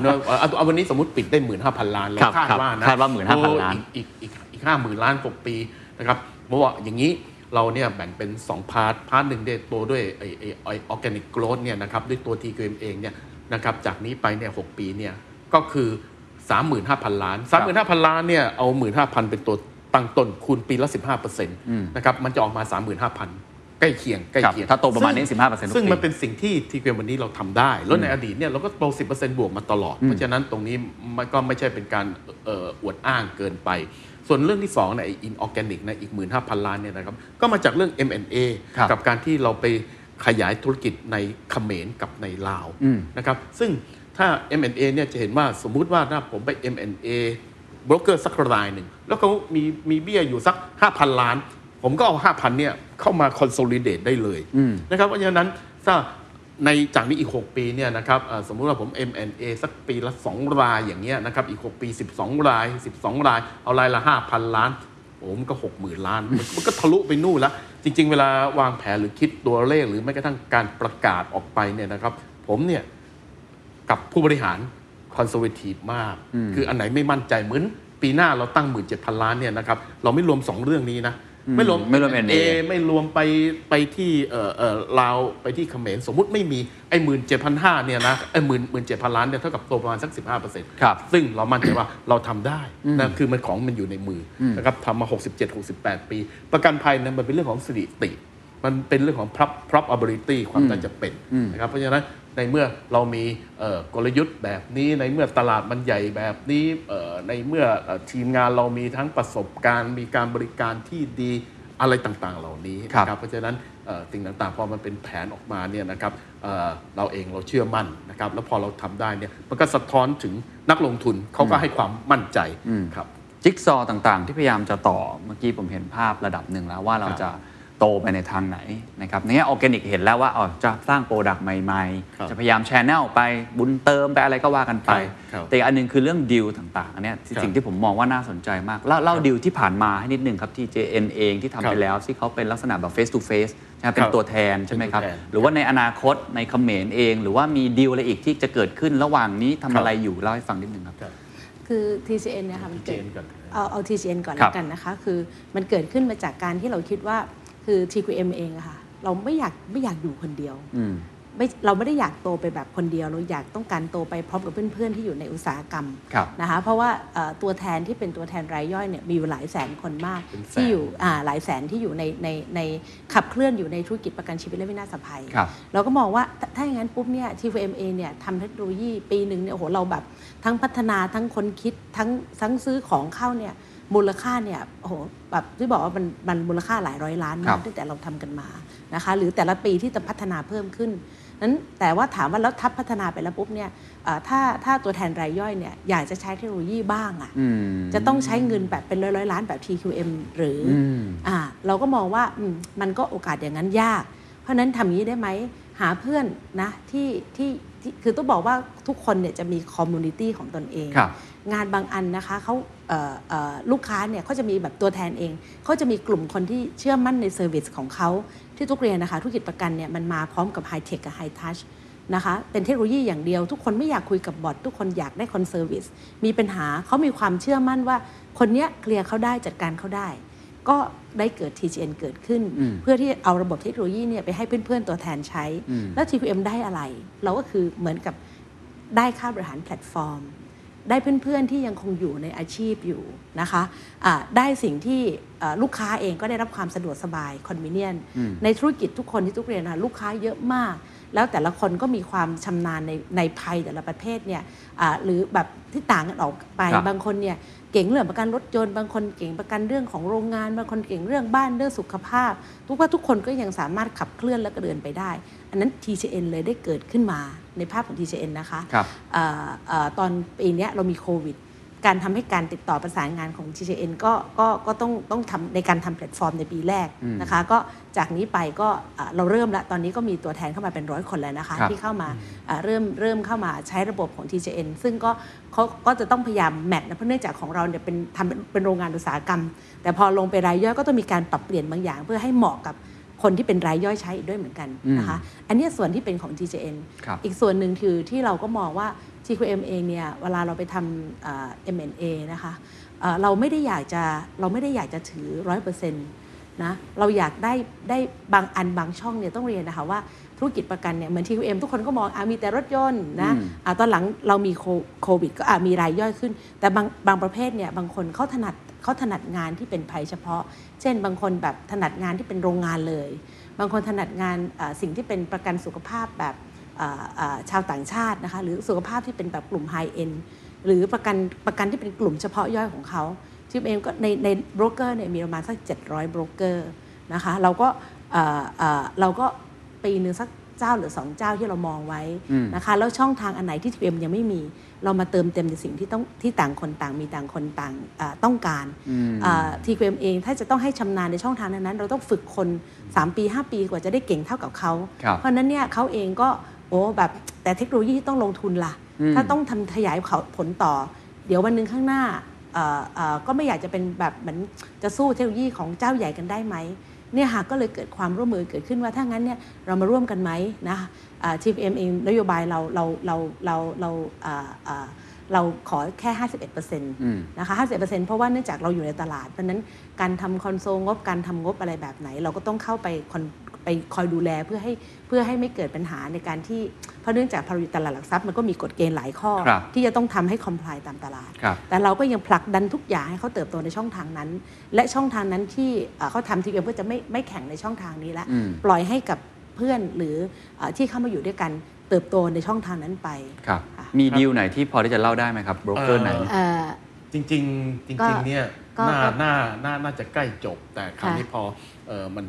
เอาวันนี้สมมุติปิดได้ หนึ่งหมื่นห้าพัน ล้านแล้วคาดว่านะคาดว่า หนึ่งหมื่นห้าพัน ล้านอีกอีกอีก ห้าหมื่น ล้านหกปีนะครับเพราะว่าอย่างนี้เราเนี่ยแบ่งเป็นสองพาร์ทพาร์ทนึงได้โตด้วยไอ้ไอ้ออร์แกนิกโกรทเนี่ยนะครับด้วยตัว ที คิว เอ็ม เองเนี่ยนะครับจากนี้ไปเนี่ยหกปีเนี่ยก็คือ สามหมื่นห้าพัน ล้าน สามหมื่นห้าพัน ล้านเนี่ยเอา หนึ่งหมื่นห้าพัน เป็นตัวตั้งต้นคูณปีละ สิบห้าเปอร์เซ็นต์ นะครับมันจะออกมา สามหมื่นห้าพันใกล้เคียงใกล้เคียงถ้าโตประมาณนี้ สิบห้าเปอร์เซ็นต์ ซึ่งมันเป็นสิ่งที่ทีเกมวันนี้เราทำได้แล้วในอดีตเนี่ยเราก็โต สิบเปอร์เซ็นต์ บวกมาตลอดเพราะฉะนั้นตรงนี้มันก็ไม่ใช่เป็นการเอ่ออวดอ้างเกินไปส่วนเรื่องที่สองเนี่ยอินออร์แกนิกนะอีก หนึ่งหมื่นห้าพัน ล้านเนี่ยนะครับก็มาจากเรื่อง เอ็ม แอนด์ เอ กับการที่เราไปขยายธุรกิจในเขมรกับในลาวนะครับซึ่งถ้า เอ็ม แอนด์ เอ เนี่ยจะเห็นว่าสมมุติว่าถ้าผมไป เอ็ม แอนด์ เอ โบรกเกอร์สักรายนึงแล้วก็มีมีเบี้ยอยู่สัก ห้าพัน ล้านผมก็เอา ห้าพัน เนี่ยเข้ามาคอนโซลิเดตได้เลยนะครับเพราะฉะนั้นถ้าในจากนี้อีกหกปีเนี่ยนะครับสมมุติว่าผม เอ็ม แอนด์ เอ สักปีละสองรายอย่างเงี้ยนะครับอีกหกปีสิบสองรายสิบสองรายเอารายละ ห้าพัน ล้าน อ้มันก็หกหมื่นล้าน มันก็ทะลุไปนู่นละจริงๆเวลาวางแผนหรือคิดตัวเลขหรือแม้กระทั่งการประกาศออกไปเนี่ยนะครับผมเนี่ยกับผู้บริหารคอนเซอร์เวทีฟมากคืออันไหนไม่มั่นใจเหมือนปีหน้าเราตั้ง หนึ่งหมื่นเจ็ดพัน ล้านเนี่ยนะครับเราไม่รวมสองเรื่องนี้นะไม่รวมไม่รวม เอ็ม แอนด์ เอ ไม่รวมไปไปที่เอ่อเอ่อลาวไปที่เขมรสมมุติไม่มีไอ้ หนึ่งหมื่นเจ็ดพันห้าร้อย เนี่ยนะไอ้ หนึ่งหมื่นเจ็ดพัน ล้านเนี่ยเท่ากับตัวประมาณสัก สิบห้าเปอร์เซ็นต์ ครับซึ่งเรามั่นใจว่าเราทำได้นะคือมันของมันอยู่ในมือนะครับทำมาหกสิบเจ็ด หกสิบแปดปีประกันภัยเนี่ยมันเป็นเรื่องของสถิติมันเป็นเรื่องของ probability ความน่าจะเป็นนะครับเพราะฉะนั้นในเมื่อเรามีกลยุทธ์แบบนี้ในเมื่อตลาดมันใหญ่แบบนี้ในเมื่อทีมงานเรามีทั้งประสบการณ์มีการบริการที่ดีอะไรต่างๆเหล่านี้นะครับเพราะฉะนั้นสิ่งต่างๆพอมันเป็นแผนออกมาเนี่ยนะครับ เ, เราเองเราเชื่อมั่นนะครับแล้วพอเราทำได้เนี่ยมันก็สะท้อนถึงนักลงทุนเขาก็ให้ความมั่นใจครับจิ๊กซอต่างๆที่พยายามจะต่อเมื่อกี้ผมเห็นภาพระดับหนึ่งแล้วว่าเราจะโตไปในทางไหนนะครับในแง่ออร์แกนิกเห็นแล้วว่าอ๋อจะสร้างโปรดักต์ใหม่ๆจะพยายามแชนแนลไปบุญเติมไปอะไรก็ว่ากันไปแต่อันนึงคือเรื่องดีลต่างๆอันนี้สิ่งที่ผมมองว่าน่าสนใจมากเล่าดีลที่ผ่านมาให้นิดนึงครับที่ เจ เอ็น เองที่ทำไปแล้วที่เขาเป็นลักษณะแบบ face to face ใช่ไหมเป็นตัวแทนใช่ไหมครับหรือว่าในอนาคตในเขมรเองหรือว่ามีดีลอะไรอีกที่จะเกิดขึ้นระหว่างนี้ทำอะไรอยู่เล่าให้ฟังนิดนึงครับคือ ที ซี เอ็น เนี่ยค่ะมันเกิดเอาเอา ที ซี เอ็น ก่อนแล้วกันนะคะคือมันเกิดขึ้นมาจากการที่เราคิดว่าคือ ที คิว เอ็ม เองอะค่ะเราไม่อยากไม่อยากอยู่คนเดียวไม่เราไม่ได้อยากโตไปแบบคนเดียวเราอยากต้องการโตไปพร้อมกับเพื่อนๆที่อยู่ในอุตสาหกรรมนะคะเพราะว่าตัวแทนที่เป็นตัวแทนรายย่อยเนี่ยมีอยู่หลายแสนคนมากที่อยู่หลายแสนที่อยู่ในในในขับเคลื่อนอยู่ในธุรกิจประกันชีวิตและวินาศภัยเราก็มองว่าถ้าอย่างนั้นปุ๊บเนี่ย ที คิว เอ็ม เนี่ยทำเทคโนโลยีปีหนึ่งเนี่ยโอ้โหเราแบบทั้งพัฒนาทั้งคนคิดทั้งทั้งซื้อของเข้าเนี่ยมูลค่าเนี่ยโอ้โหแบบที่บอกว่ามันมันมูลค่าหลายร้อยล้านมากตั้งแต่เราทำกันมานะคะหรือแต่ละปีที่จะพัฒนาเพิ่มขึ้นนั้นแต่ว่าถามว่าแล้วทัพพัฒนาไปแล้วปุ๊บเนี่ยถ้าถ้าตัวแทนรายย่อยเนี่ยอยากจะใช้เทคโนโลยีบ้างอ่ะจะต้องใช้เงินแบบเป็นร้อยร้อยล้านแบบ ที คิว เอ็ม หรืออ่าเราก็มองว่ามันก็โอกาสอย่างนั้นยากเพราะนั้นทำอย่างนี้ได้ไหมหาเพื่อนนะที่ที่คือต้องบอกว่าทุกคนเนี่ยจะมีคอมมูนิตี้ของตนเองงานบางอันนะคะเขาลูกค้าเนี่ยเขาจะมีแบบตัวแทนเองเขาจะมีกลุ่มคนที่เชื่อมั่นในเซอร์วิสของเขาที่ทุกเรียนนะคะธุรกิจประกันเนี่ยมันมาพร้อมกับไฮเทคกับไฮทัชนะคะเป็นเทคโนโลยีอย่างเดียวทุกคนไม่อยากคุยกับบอททุกคนอยากได้คนเซอร์วิสมีปัญหาเขามีความเชื่อมั่นว่าคนเนี้ยเคลียร์เขาได้จัดการเขาได้ก็ได้เกิด ที ซี เอ็น เกิดขึ้นเพื่อที่เอาระบบเทคโนโลยีเนี่ยไปให้เพื่อนๆตัวแทนใช้แล้ว ที คิว เอ็ม ได้อะไรเราก็คือเหมือนกับได้ค่าบริหารแพลตฟอร์มได้เพื่อนๆที่ยังคงอยู่ในอาชีพอยู่นะคะะได้สิ่งที่ลูกค้าเองก็ได้รับความสะดวกสบายคอนเวเนียนในธุรกิจทุกคนที่ทุกเรียนนะลูกค้าเยอะมากแล้วแต่ละคนก็มีความชำนาญในในภัยแต่ละประเภทเนี่ยหรือแบบที่ต่างกันออกไปบางคนเนี่ยเก่งเรื่องประกันรถยนต์บางคนเก่งประกันเรื่องของโรงงานบางคนเก่งเรื่องบ้านเรื่องสุขภาพทุกว่าทุกคนก็ยังสามารถขับเคลื่อนและก็เดินไปได้อันนั้น ที ซี เอ็น เลยได้เกิดขึ้นมาในภาพของ ที ซี เอ็น นะคะออตอนปีนี้เรามีโควิดการทำให้การติดต่อประสานงานของ ที ซี เอ็น ก็ก็ก็ต้องต้องทำในการทำแพลตฟอร์มในปีแรกนะคะก็จากนี้ไปก็เราเริ่มละตอนนี้ก็มีตัวแทนเข้ามาเป็นร้อยคนแล้วนะคะที่เข้ามาเริ่มเริ่มเข้ามาใช้ระบบของ ที ซี เอ็น ซึ่งก็เขาก็จะต้องพยายามแมทนะเพราะเนื่องจากของเราเนี่ยเป็นทำเป็นโรงงานอุตสาหกรรมแต่พอลงไปรายย่อยก็ต้องมีการปรับเปลี่ยนบางอย่างเพื่อให้เหมาะกับคนที่เป็นรายย่อยใช้ด้วยเหมือนกันนะคะอันนี้ส่วนที่เป็นของ ที ซี เอ็น อีกส่วนหนึ่งคือที่เราก็มองว่า ที คิว เอ็ม เองเนี่ยเวลาเราไปทำ เอ็ม แอนด์ เอ นะคะเราไม่ได้อยากจะเราไม่ได้อยากจะถือ หนึ่งร้อยเปอร์เซ็นต์ นะเราอยากได้ได้บางอันบางช่องเนี่ยต้องเรียนนะคะว่าธุรกิจประกันเนี่ยเหมือน ที คิว เอ็ม ทุกคนก็มองมีแต่รถยนต์นะตอนหลังเรามีโควิดก็มีรายย่อยขึ้นแต่บางบางประเภทเนี่ยบางคนเขาถนัดเขาถนัดงานที่เป็นภัยเฉพาะเช่นบางคนแบบถนัดงานที่เป็นโรงงานเลยบางคนถนัดงานสิ่งที่เป็นประกันสุขภาพแบบชาวต่างชาตินะคะหรือสุขภาพที่เป็นแบบกลุ่มไฮเอ็นหรือประกันประกันที่เป็นกลุ่มเฉพาะย่อยของเขาทีมเองก็ในในโบรกเกอร์เนี่ยมีประมาณสักเจ็ดร้อยโบรกเกอร์นะคะเราก็เราก็ปีนึงสักเจ้าหรือสองเจ้าที่เรามองไว้นะคะแล้วช่องทางอันไหนที่ทีมยังไม่มีเรามาเติมเต็มในสิ่งที่ต้องที่ต่างคนต่างมีต่างคนต่างต้องการทีเกมเองถ้าจะต้องให้ชำนาญในช่องทางนั้นเราต้องฝึกคนสามปีห้าปีกว่าจะได้เก่งเท่ากับเขาเพราะนั้นเนี่ยเขาเองก็โอ้แบบแต่เทคโนโลยีที่ต้องลงทุนล่ะถ้าต้องทำขยายผลต่อเดี๋ยววันนึงข้างหน้า ก็ไม่อยากจะเป็นแบบเหมือนจะสู้เทคโนโลยีของเจ้าใหญ่กันได้ไหมเนี่ยหากก็เลยเกิดความร่วมมือเกิดขึ้นว่าถ้างั้นเนี่ยเรามาร่วมกันไหมนะทีเอ็มเองนโยบายเราเราเราเราเราเราขอแค่ ห้าสิบเอ็ดเปอร์เซ็นต์ นะคะ ห้าสิบเอ็ดเปอร์เซ็นต์ เพราะว่าเนื่องจากเราอยู่ในตลาดเพราะนั้นการทำคอนโซลงบการทำงบอะไรแบบไหนเราก็ต้องเข้าไปไปคอยดูแลเพื่อให้เพื่อให้ไม่เกิดปัญหาในการที่เพราะเนื่องจากพออยู่ตลาดหลักทรัพย์มันก็มีกฎเกณฑ์หลายข้อที่จะต้องทำให้คอมพลายตามตลาดแต่เราก็ยังผลักดันทุกอย่างให้เขาเติบโตในช่องทางนั้นและช่องทางนั้นที่เขาทำทีเดียวเพื่อจะไม่ไม่แข่งในช่องทางนี้ละปล่อยให้กับเพื่อนหรือที่เข้ามาอยู่ด้วยกันเติบโตในช่องทางนั้นไปครับมีดีลไหนที่พอที่จะเล่าได้ไหมครับโบรกเกอร์ไหนจริงจริงจริงเนี่ยน่าน่าน่าน่าจะใกล้จบแต่คราวนี้พอมัน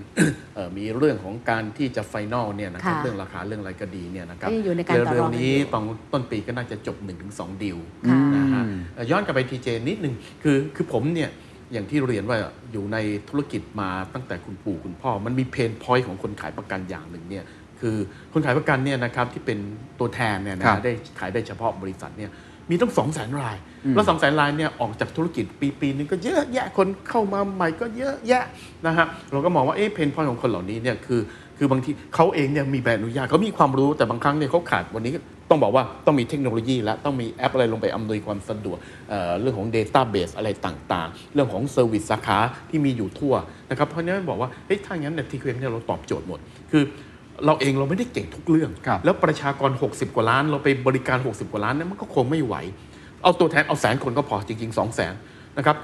มีเรื่องของการที่จะไฟนอลเนี่ยนะครับเรื่องราคาเรื่องอะไรก็ดีเนี่ยนะครับเร็วๆนี้ตอนต้นปีก็น่าจะจบ หนึ่งถึงสอง ดีลนะฮะย้อนกลับไปทีเจนิดนึงคือคือผมเนี่ยอย่างที่เรียนว่าอยู่ในธุรกิจมาตั้งแต่คุณปู่คุณพ่อมันมีเพนพอยต์ของคนขายประกันอย่างหนึ่งเนี่ยคือคนขายประกันเนี่ยนะครับที่เป็นตัวแทนเนี่ยนะได้ขายได้เฉพาะบริษัทเนี่ยมีตั้ง สองแสน รายแล้วสองแสนรายเนี่ยออกจากธุรกิจปีปีนึงก็เยอะแยะคนเข้ามาใหม่ก็เยอะแยะนะฮะเราก็มองว่าเอ๊ะเพนพอยต์ของคนเหล่านี้เนี่ยคือคือบางทีเขาเองเนี่ยมีใบอนุญาตเขามีความรู้แต่บางครั้งเนี่ยเขาขาดวันนี้ต้องบอกว่าต้องมีเทคโนโลยีแล้วต้องมีแอปอะไรลงไปอำนวยความสะดวก เ, เรื่องของ Database อะไรต่างๆเรื่องของ Service สาขาที่มีอยู่ทั่วนะครับเพราะนั้นบอกว่าเฮ้ยถ้างั้นเนี่ย ที คิว เอ็ม เนี่ยเราตอบโจทย์หมดคือเราเองเราไม่ได้เก่งทุกเรื่องแล้วประชากรหกสิบกว่าล้านเราไปบริการหกสิบกว่าล้านเนี่ยมันก็คงไม่ไหวเอาตัวแทนเอาแสนคนก็พอจริงๆ สองแสน นะครับ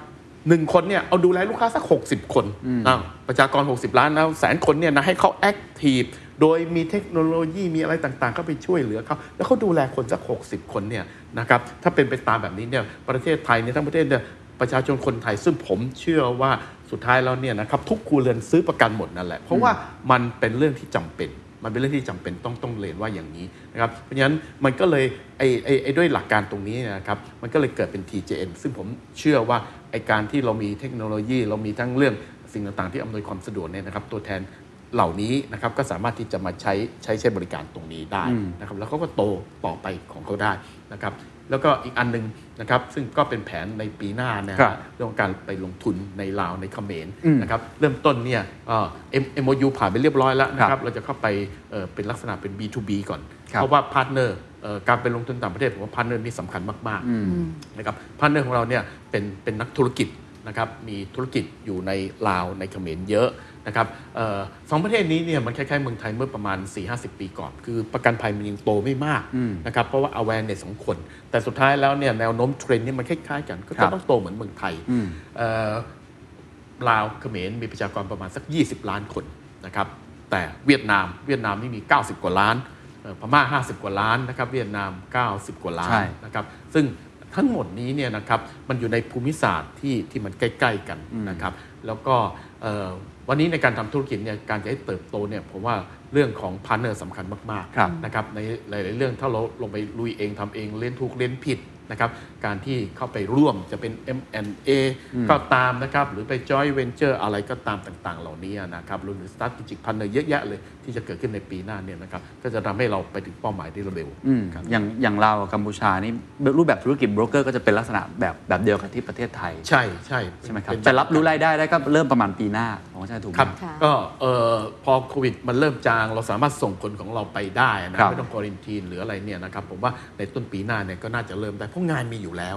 หนึ่งคนเนี่ยเอาดูแลลูกค้าสักหกสิบคนนะประชากรหกสิบล้านแล้วแสนคนเนี่ยนะให้เขาแอคทีฟโดยมีเทคโนโลยีมีอะไรต่างๆเข้าไปช่วยเหลือเขาแล้วเขาดูแลคนสักหกสิบคนเนี่ยนะครับถ้าเป็นไปตามแบบนี้เนี่ยประเทศไทยเนี่ยทั้งประเทศเนี่ยประชาชนคนไทยซึ่งผมเชื่อว่าสุดท้ายแล้วเนี่ยนะครับทุกครัวเรือนซื้อประกันหมดนั่นแหละเพราะว่ามันเป็นเรื่องที่จำเป็นมันเป็นเรื่องที่จำเป็นต้องต้องเรียนว่าอย่างนี้นะครับเพราะฉะนั้นมันก็เลยไอ้ไอ้ไอ้ด้วยหลักการตรงนี้นะครับมันก็เลยเกิดเป็น ที เจ เอ็น ซึ่งผมเชื่อว่าไอ้การที่เรามีเทคโนโลยีเรามีทั้งเรื่องสิ่งต่างๆที่อำนวยความสะดวกเนี่ยนะครับตัวแทนเหล่านี้นะครับก็สามารถที่จะมาใช้ใช้ใช้บริการตรงนี้ได้นะครับแล้วเขาก็โตต่อไปของเขาได้นะครับแล้วก็อีกอันนึงนะครับซึ่งก็เป็นแผนในปีหน้านะเรื่องการไปลงทุนในลาวในเขมรนะครับเริ่มต้นเนี่ยเอ่อ เอ็ม โอ ยู ผ่านไปเรียบร้อยแล้วนะครับเราจะเข้าไปเอ่อเป็นลักษณะเป็น บี ทู บี ก่อนเพราะว่าพาร์ทเนอร์เอ่อการไปลงทุนต่างประเทศผมว่าพาร์ทเนอร์นี่สำคัญมากๆนะครับพาร์ทเนอร์ของเราเนี่ยเป็นเป็นนักธุรกิจนะครับมีธุรกิจอยู่ในลาวในเขมรเยอะนะครับสองประเทศนี้เนี่ยมันคล้ายๆเมืองไทยเมื่อประมาณ สี่ถึงห้าสิบ ปีก่อนคือประกันภัยมันยังโตไม่มากนะครับเพราะว่า awareness ของคนแต่สุดท้ายแล้วเนี่ยแนวโน้มเทรนด์นี่มันคล้ายๆกันก็จะต้องโตเหมือนเมืองไทยลาวเขมรมีประชากรประมาณสักยี่สิบล้านคนนะครับแต่เวียดนามเวียดนามนี่มีเก้าสิบกว่าล้านพม่าห้าสิบกว่าล้านนะครับเวียดนามเก้าสิบกว่าล้านนะครับซึ่งทั้งหมดนี้เนี่ยนะครับมันอยู่ในภูมิศาสตร์ที่ที่มันใกล้ๆกันนะครับแล้วก็วันนี้ในการทำธุรกิจเนี่ยการจะให้เติบโตเนี่ยผมว่าเรื่องของพาร์ทเนอร์สำคัญมากๆนะครับในหลายๆเรื่องถ้าเราลงไปลุยเองทำเองเล่นถูกเล่นผิดนะครับการที่เข้าไปร่วมจะเป็น เอ็ม แอนด์ เอ ก็ตามนะครับหรือไป joint venture อะไรก็ตามต่างๆเหล่านี้นะครับหรือ strategic partner เยอะแยะเลยที่จะเกิดขึ้นในปีหน้าเนี่ยนะครับก็จะทำให้เราไปถึงเป้าหมายได้เร็วๆอย่างอย่างลาวกัมพูชานี่รูปแบบธุรกิจโบรกเกอร์ก็จะเป็นลักษณะแบบแบบเดียวกับที่ประเทศไทยใช่ใช่ใช่ไหมครับจะรับรู้รายได้ได้ก็เริ่มประมาณปีหน้าของใช่ถูกไหมครับก็เอ่อพอโควิดมันเริ่มจางเราสามารถส่งคนของเราไปได้นะไม่ต้องควอรันทีนหรืออะไรเนี่ยนะครับผมว่าในต้นปีหน้าเนี่ยก็น่าจะเริ่มได้งานมีอยู่แล้ว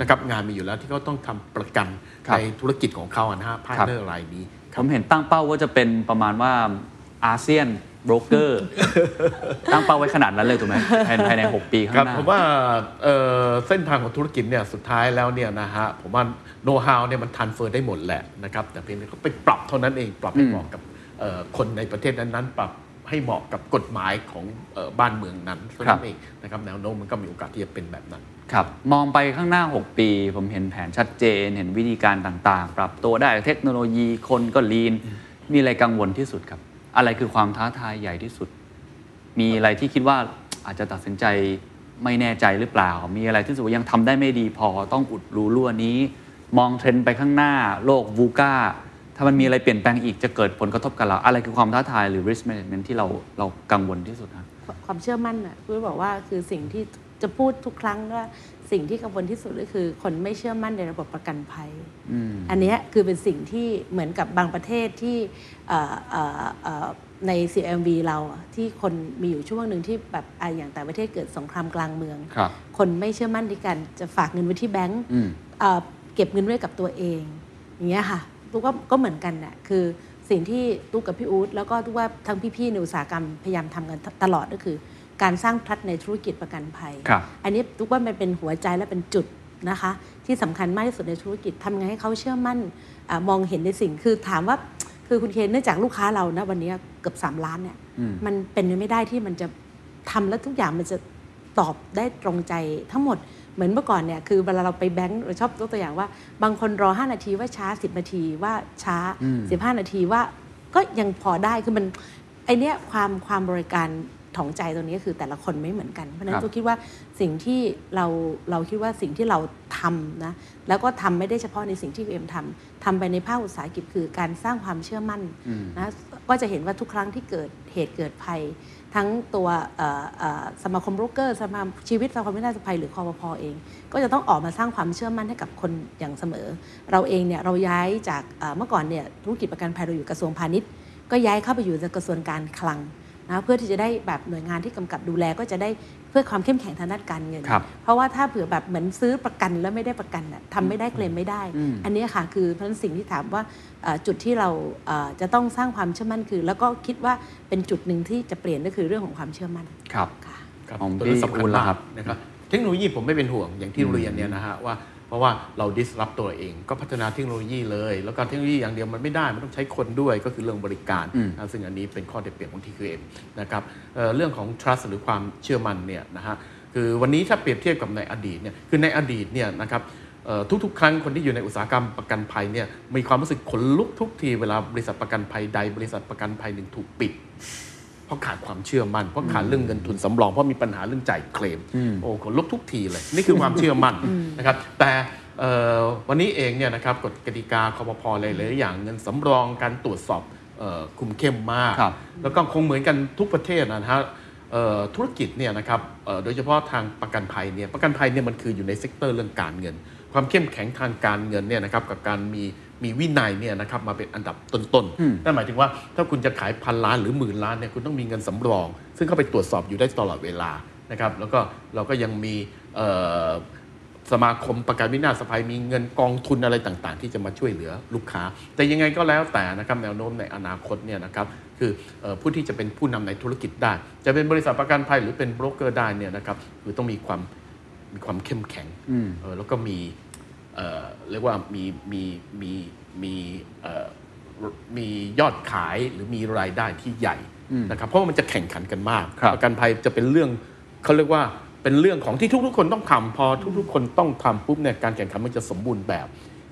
นะครับงานมีอยู่แล้วที่เขาต้องทำประกันในธุรกิจของเขานะฮะพาร์ทเนอร์รายนี้ผมเห็นตั้งเป้าว่าจะเป็นประมาณว่าอาเซียนโบรกเกอร์ตั้งเป้าไว้ขนาดนั้นเลยถูกไหมภายในหกปีข้างหน้าผมว่าเส้นทางของธุรกิจเนี่ยสุดท้ายแล้วเนี่ยนะฮะผมว่าโน้ตฮาวเนี่ยมันทรานสเฟอร์ได้หมดแหละนะครับแต่เพียงแต่เขาไปปรับเท่านั้นเองปรับให้เหมาะกับคนในประเทศนั้นๆปรับให้เหมาะกับกฎหมายของบ้านเมืองนั้นเท่านั้นเองนะครับแนวโน้มมันก็มีโอกาสที่จะเป็นแบบนั้นครับมองไปข้างหน้าหกปีผมเห็นแผนชัดเจนเห็นวิธีการต่างๆปรับตัวได้เทคโนโลยีคนก็ลีนมีอะไรกังวลที่สุดครับอะไรคือความท้าทายใหญ่ที่สุดมีอะไรที่คิดว่าอาจจะตัดสินใจไม่แน่ใจหรือเปล่ามีอะไรที่สุดยังทำได้ไม่ดีพอต้องอุดรูรั่วนี้มองเทรนด์ไปข้างหน้าโลก VUCA ถ้ามันมีอะไรเปลี่ยนแปลงอีกจะเกิดผลกระทบกับเราอะไรคือความท้าทายหรือ risk management ที่เราเรากังวลที่สุดครับความเชื่อมั่นน่ะคือบอกว่าคือสิ่งที่ จะพูดทุกครั้งว่าสิ่งที่กังวลที่สุดก็คือคนไม่เชื่อมั่นในระบบประกันภัย อ, อันนี้คือเป็นสิ่งที่เหมือนกับบางประเทศที่ใน ซี เอ็ม วี เราที่คนมีอยู่ช่วงหนึ่งที่แบบอย่างต่างประเทศเกิดสงครามกลางเมือง ค, คนไม่เชื่อมั่นในการจะฝากเงินไว้ที่แบงก์เก็บเงินไว้กับตัวเองอย่างเงี้ยค่ะตุ๊กก็เหมือนกันน่ะคือสิ่งที่ตุ๊กกับพี่อู๊ดแล้วก็ตุ๊กว่าทั้งพี่ๆในอุตสาหกรรมพยายามทำกันตลอดก็คือการสร้างทรัสต์ในธุรกิจประกันภัยอันนี้ตุ๊กว่ามันเป็นหัวใจและเป็นจุดนะคะที่สำคัญมากที่สุดในธุรกิจทำไงให้เขาเชื่อมั่นอมองเห็นในสิ่งคือถามว่าคือคุณเคนเนื่องจากลูกค้าเรานะวันนี้เกือบสามล้านเนี่ย ม, มันเป็นไม่ได้ที่มันจะทำแล้วทุกอย่างมันจะตอบได้ตรงใจทั้งหมดเหมือนเมื่อก่อนเนี่ยคือเวลาเราไปแบงก์เราชอบยกตัวอย่างว่าบางคนรอห้านาทีว่าช้าสิบนาทีว่าช้าสิบห้านาทีว่าก็ยังพอได้คือมันไอเนี้ยความความบริการถ่องใจตรงนี้คือแต่ละคนไม่เหมือนกันเพราะฉะนั้นตัวคิดว่าสิ่งที่เราเราคิดว่าสิ่งที่เราทำนะแล้วก็ทำไม่ได้เฉพาะในสิ่งที่เอ็มทำทำไปในภาคอุตสาหกิจคือการสร้างความเชื่อมั่นนะก็จะเห็นว่าทุกครั้งที่เกิดเหตุเกิดภัยทั้งตัวสมาคมโบรกเกอร์สมาคมชีวิตสมาคมวินาศภัยหรือคอปพ.เองก็จะต้องออกมาสร้างความเชื่อมั่นให้กับคนอย่างเสมอเราเองเนี่ยเราย้ายจากเมื่อก่อนเนี่ยธุรกิจประกันภัยเราอยู่กระทรวงพาณิชย์ก็ย้ายเข้าไปอยู่กระทรวงการคลังนะเพื่อที่จะได้แบบหน่วยงานที่กำกับดูแลก็จะได้เพื่อความเข้มแข็งทางด้านการเงินเพราะว่าถ้าเผื่อแบบเหมือนซื้อประกันแล้วไม่ได้ประกันน่ะทำไม่ได้เคลมไม่ได้อันนี้ค่ะคือเพราะฉะนั้นสิ่งที่ถามว่าจุดที่เราจะต้องสร้างความเชื่อมั่นคือแล้วก็คิดว่าเป็นจุดหนึ่งที่จะเปลี่ยนก็คือเรื่องของความเชื่อมั่นครับค่ะของพี่อู๊ดล่ะครับนะครับเทคโนโลยีผมไม่เป็นห่วงอย่างที่เรียนเนี่ยนะฮะว่าเพราะว่าเรา disrupt ตัวเองก็พัฒนาเทคโนโลยีเลยแล้วก็เทคโนโลยีอย่างเดียวมันไม่ได้มันต้องใช้คนด้วยก็คือเรื่องบริการซึ่งอันนี้เป็นข้อเด็ดเดี่ยวของ ที คิว เอ็ม นะครับเรื่องของ trust หรือความเชื่อมั่นเนี่ยนะฮะคือวันนี้ถ้าเปรียบเทียบกับในอดีตเนี่ยคือในอดีตเนี่ยนะครับทุกๆครั้งคนที่อยู่ในอุตสาหกรรมประกันภัยเนี่ยมีความรู้สึกขนลุกทุกทีเวลาบริษัทประกันภัยใดบริษัทประกันภัยหนึ่งถูกปิดเพราะขาดความเชื่อมั่นเพราะขาดเรื่องเงินทุนสำรองเพราะมีปัญหาเรื่องจ่ายเคลมโอ้ขนลุกทุกทีเลยนี่คือความเชื่อมั่นนะครับแต่วันนี้เองเนี่ยนะครับกฎกติกาคอปพ.หลายๆอย่างเงินสำรองการตรวจสอบคุมเข้มมากแล้วก็คงเหมือนกันทุกประเทศนะฮะธุรกิจเนี่ยนะครับโดยเฉพาะทางประกันภัยเนี่ยประกันภัยเนี่ยมันคืออยู่ในเซกเตอร์เรื่องการเงินความเข้มแข็งทางการเงินเนี่ยนะครับกับการมีมีวินัยเนี่ยนะครับมาเป็นอันดับต้นๆนั่นหมายถึงว่าถ้าคุณจะขายพันล้านหรือหมื่นล้านเนี่ยคุณต้องมีเงินสำรองซึ่งเข้าไปตรวจสอบอยู่ได้ตลอดเวลานะครับแล้วก็เราก็ยังมีสมาคมประกันวินาศภัยมีเงินกองทุนอะไรต่างๆที่จะมาช่วยเหลือลูกค้าแต่ยังไงก็แล้วแต่นะครับแนวโน้มในอนาคตเนี่ยนะครับคือผู้ที่จะเป็นผู้นำในธุรกิจได้จะเป็นบริษัทประกันภัยหรือเป็นโบรกเกอร์ได้เนี่ยนะครับคือต้องมีความมีความเข้มแข็งแล้วก็มีเรียกว่ามีมีมีมีมียอดขายหรือมีรายได้ที่ใหญ่นะครับเพราะว่ามันจะแข่งขันกันมากประกันภัยจะเป็นเรื่องเขาเรียกว่าเป็นเรื่องของที่ทุกๆคนต้องทำพอทุกๆคนต้องทำปุ๊บเนี่ยการแข่งขันมันจะสมบูรณ์แบบ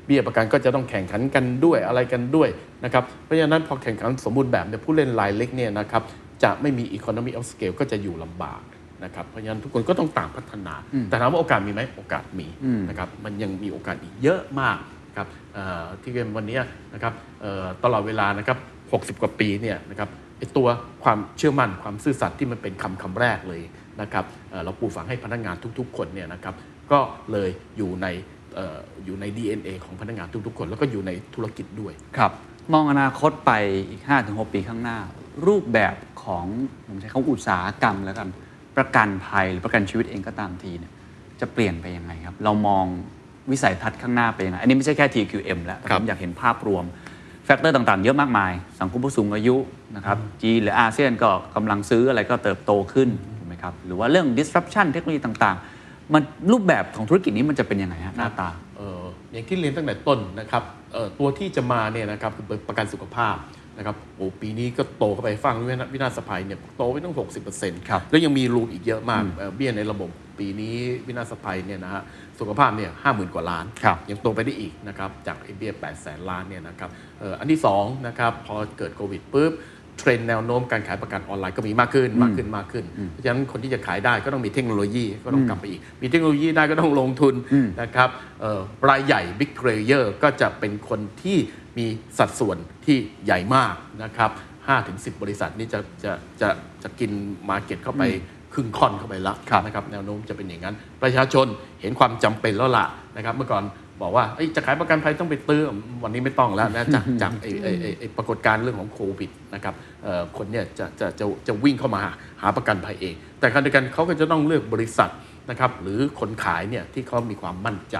เบี้ยประกันก็จะต้องแข่งขันกันด้วยอะไรกันด้วยนะครับเพราะฉะนั้นพอแข่งขันสมบูรณ์แบบเนี่ยผู้เล่นรายเล็กเนี่ยนะครับจะไม่มี economy of scale ก็จะอยู่ลำบากนะครับเพราะฉะนั้นทุกคนก็ต้องต่างพัฒนาแต่ถามว่าโอกาสมีไหมโอกาสมีนะครับมันยังมีโอกาสอีกเยอะมากครับที่เกมวันนี้นะครับตลอดเวลานะครับหกสิบกว่าปีเนี่ยนะครับไอ้ตัวความเชื่อมั่นความซื่อสัตย์ที่มันเป็นคำคำแรกเลยนะครับ เ, เราปลูกฝังให้พนักงานทุกๆคนเนี่ยนะครับก็เลยอยู่ใน เอ่อ อยู่ใน ดี เอ็น เอ ของพนักงานทุกๆคนแล้วก็อยู่ในธุรกิจด้วยครับมองอนาคตไปอีก ห้าถึงหก ปีข้างหน้ารูปแบบของผมใช้คำอุตสาหกรรมแล้วกันประกันภัยหรือประกันชีวิตเองก็ตามทีเนี่ยจะเปลี่ยนไปยังไงครับเรามองวิสัยทัศน์ข้างหน้าไปยังไงอันนี้ไม่ใช่แค่ ที คิว เอ็ม แล้วผมอยากเห็นภาพรวมแฟกเตอร์ต่างๆเยอะมากมายสังคมผู้สูงอายุนะครับจีนหรืออาเซียนก็กำลังซื้ออะไรก็เติบโตขึ้นถูกไหมครับหรือว่าเรื่อง disruption เทคโนโลยีต่างๆมันรูปแบบของธุรกิจนี้มันจะเป็นยังไงฮะหน้าตาเอออย่างที่เรียนตั้งแต่ต้นนะครับเอ่อตัวที่จะมาเนี่ยนะครับคือประกันสุขภาพนะครับโอ้ปีนี้ก็โตเข้าไปฟังวินาศภัยเนี่ยโตไปตั้ง หกสิบเปอร์เซ็นต์ ครับแล้วยังมีรูนอีกเยอะมากเบี้ยในระบบปีนี้วินาศภัยเนี่ยนะฮะสุขภาพเนี่ย ห้าหมื่น กว่าล้านยังโตไปได้อีกนะครับจากไอ้เบี้ย แปดแสน ล้านเนี่ยนะครับเอ่ออันที่สองนะครับพอเกิดโควิดปุ๊บเทรนด์แนวโน้มการขายประกันออนไลน์ก็มีมากขึ้นมากขึ้นมากขึ้นเพราะฉะนั้นคนที่จะขายได้ก็ต้องมีเทคโนโลยีก็ต้องกลับไปอีกมีเทคโนโลยีได้ก็ต้องลงทุนนะครับเอ่อรายใหญ่บิ๊กเพลเยอร์ก็จะเป็นคนที่มีสัดส่วนที่ใหญ่มากนะครับ ห้าถึงสิบ บริษัทนี่จะจะจะจะกินมาร์เก็ตเข้าไป ครึ่งค่อนเข้าไปแล้วนะครับแนวโน้มจะเป็นอย่างนั้นประชาชนเห็นความจำเป็นแล้วล่ะนะครับเมื่อก่อนบอกว่าจะขายประกันภัยต้องไปตื้อวันนี้ไม่ต้องแล้วนะจากจากปรากฏการณ์เรื่องของโควิดนะครับคนเนี่ยจะจะจะจะวิ่งเข้ามาหาประกันภัยเองแต่ขณะเดียวกันเขาก็จะต้องเลือกบริษัทนะครับหรือคนขายเนี่ยที่เขามีความมั่นใจ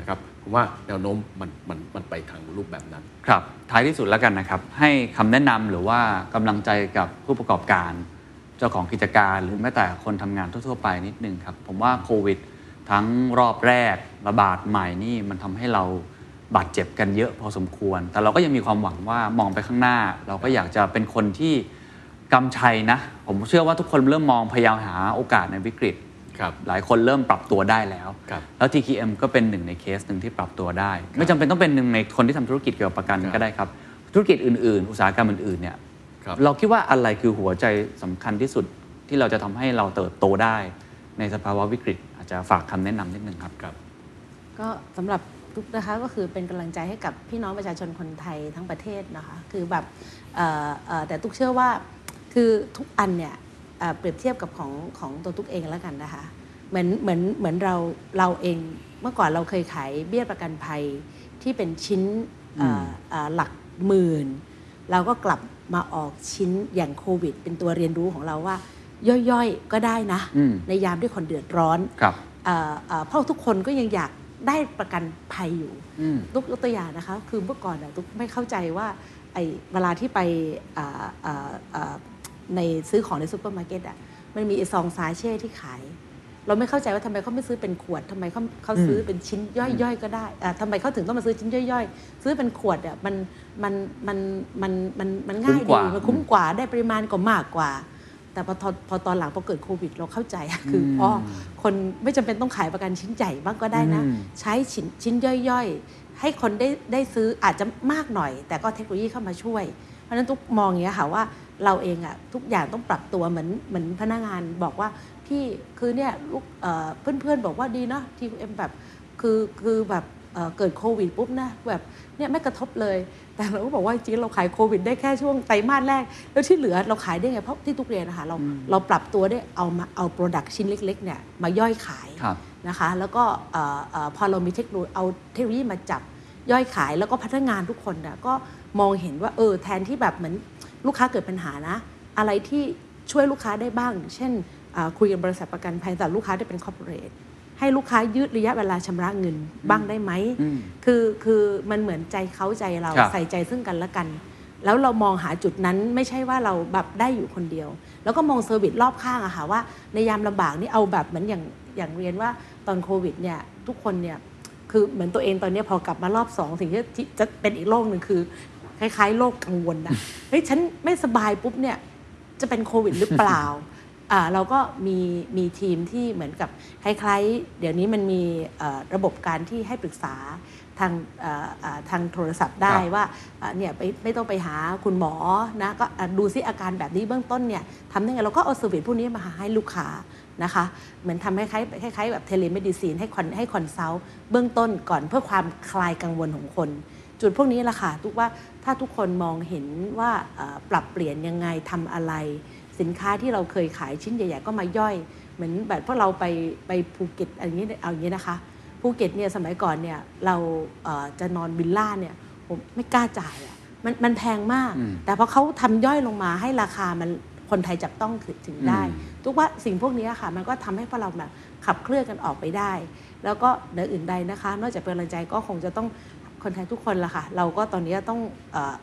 นะครับผมว่าแนวโน้มมันมันมันไปทางรูปแบบนั้นครับท้ายที่สุดแล้วกันนะครับให้คำแนะนำหรือว่ากำลังใจกับผู้ประกอบการเจ้าของกิจการหรือแม้แต่คนทำงานทั่วๆไปนิดนึงครับผมว่าโควิดทั้งรอบแรกระบาดใหม่นี่มันทำให้เราบาดเจ็บกันเยอะพอสมควรแต่เราก็ยังมีความหวังว่ามองไปข้างหน้าเราก็อยากจะเป็นคนที่กำชัยนะผมเชื่อว่าทุกคนเริ่มมองพยายามหาโอกาสในวิกฤตหลายคนเริ่มปรับตัวได้แล้วแล้ว ที คิว เอ็ม ก็เป็นหนึ่งในเคสหนึ่งที่ปรับตัวได้ไม่จำเป็นต้องเป็นหนึ่งในคนที่ทำธุรกิจเกี่ยวกับประกันก็ได้ครับธุรกิจอื่นๆอุตสาหกรรมอื่นๆเนี่ยเราคิดว่าอะไรคือหัวใจสำคัญที่สุดที่เราจะทำให้เราเติบโตได้ในสภาวะวิกฤตอาจจะฝากคำแนะนำนิดนึงครับก็สำหรับทุกนะคะก็คือเป็นกำลังใจให้กับพี่น้องประชาชนคนไทยทั้งประเทศนะคะคือแบบแต่ตุ๊กเชื่อว่าคือทุกอันเนี่ยเปรียบเทียบกับของของตัวตุ๊กเองแล้วกันนะคะเหมือนเหมือนเหมือนเราเราเองเมื่อก่อนเราเคยขายเบี้ยประกันภัยที่เป็นชิ้นหลักหมื่นเราก็กลับมาออกชิ้นอย่างโควิดเป็นตัวเรียนรู้ของเราว่าย่อยๆก็ได้นะในยามที่คนเดือดร้อนเพราะทุกคนก็ยังอยากได้ประกันภัยอยู่ตุ๊กยกตัวอย่างนะคะคือเมื่อก่อนตุ๊กไม่เข้าใจว่าไอ้เวลาที่ไปในซื้อของในซูเปอร์มาร์เก็ตอ่ะมันมีซองซาเช่ที่ขายเราไม่เข้าใจว่าทำไมเขาไม่ซื้อเป็นขวดทำไมเขาเขาซื้อเป็นชิ้นย่อยๆก็ได้อ่าทำไมเขาถึงต้องมาซื้อชิ้นย่อยๆซื้อเป็นขวดอ่ะมันมันมันมันมันมันง่ายดีมันคุ้มกว่าได้ปริมาณก็มากกว่าแต่พอพอตอนหลังพอเกิดโควิดเราเข้าใจคืออ๋อคนไม่จำเป็นต้องขายประกันชิ้นใหญ่บ้างก็ได้นะใช้ชิ้นชิ้นย่อยๆให้คนได้ได้ซื้ออาจจะมากหน่อยแต่ก็เทคโนโลยีเข้ามาช่วยเพราะฉะนั้นทุกมองอย่างนี้ค่ะว่าเราเองอะทุกอย่างต้องปรับตัวเหมือนเหมือนพนักงานบอกว่าพี่คือเนี่ยลูกเพื่อนเพื่อนบอกว่าดีเนาะทีเอ็มแบบคือคือแบบเกิดโควิดปุ๊บนะแบบเนี่ยไม่กระทบเลยแต่เราก็บอกว่าจริงเราขายโควิดได้แค่ช่วงไตรมาสแรกแล้วที่เหลือเราขายได้ไงเพราะที่ทุกเรียนนะคะเราเราปรับตัวได้เอามาเอาโปรดักต์ชิ้นเล็กๆเนี่ยมาย่อยขายนะคะแล้วก็พอเรามีเทคโนโลยีเอาเทคโนโลยีมาจับย่อยขายแล้วก็พนักงานทุกคนเนี่ยก็มองเห็นว่าเออแทนที่แบบเหมือนลูกค้าเกิดปัญหานะอะไรที่ช่วยลูกค้าได้บ้างเช่นคุยกับบริษัทประกันภัยแต่ลูกค้าได้เป็นคอร์ปอเรทให้ลูกค้ายืดระยะเวลาชำระเงินบ้างได้ไหมคือคือมันเหมือนใจเขาใจเราใส่ใจซึ่งกันและกันแล้วเรามองหาจุดนั้นไม่ใช่ว่าเราแบบได้อยู่คนเดียวแล้วก็มองเซอร์วิสรอบข้างอะค่ะว่าในยามลำบากนี่เอาแบบเหมือนอย่างอย่างเรียนว่าตอนโควิดเนี่ยทุกคนเนี่ยคือเหมือนตัวเองตอนนี้พอกลับมารอบสองสิ่งที่จะเป็นอีกโลกหนึ่งคือคล้ายๆโรคกังวลนะเฮ้ยฉันไม่สบายปุ๊บเนี่ยจะเป็นโควิดหรือเปล่าอ่าเราก็มีมีทีมที่เหมือนกับคล้ายๆเดี๋ยวนี้มันมีระบบการที่ให้ปรึกษาทางทางโทรศัพท์ได้ว่าเนี่ยไม่ต้องไปหาคุณหมอนะก็ดูซิอาการแบบนี้เบื้องต้นเนี่ยทำยังไงเราก็เอาเซอร์วิสพวกนี้มาหาให้ลูกค้านะคะเหมือนทำคล้ายๆคล้ายๆแบบเทเลเมดิซีนให้คอนให้คอนซัลท์เบื้องต้นก่อนเพื่อความคลายกังวลของคนจุดพวกนี้ล่ะค่ะทุกว่าถ้าทุกคนมองเห็นว่าปรับเปลี่ยนยังไงทำอะไรสินค้าที่เราเคยขายชิ้นใหญ่ๆก็มาย่อยเหมือนแบบพวกเราไปไปภูเก็ตอันนี้เอาอย่างนี้นะคะภูเก็ตเนี่ยสมัยก่อนเนี่ยเราจะนอนวิลล่าเนี่ยผมไม่กล้าจ่ายอ่ะมันมันแพงมากแต่พอเขาทำย่อยลงมาให้ราคามันคนไทยจับต้องถึงได้ทุกว่าสิ่งพวกนี้ค่ะมันก็ทำให้พวกเราแบบขับเคลื่อนกันออกไปได้แล้วก็เหนืออื่นใดนะคะนอกจากเป็นกำลังใจก็คงจะต้องคนไทยทุกคนละค่ะเราก็ตอนนี้ต้องเอ่อ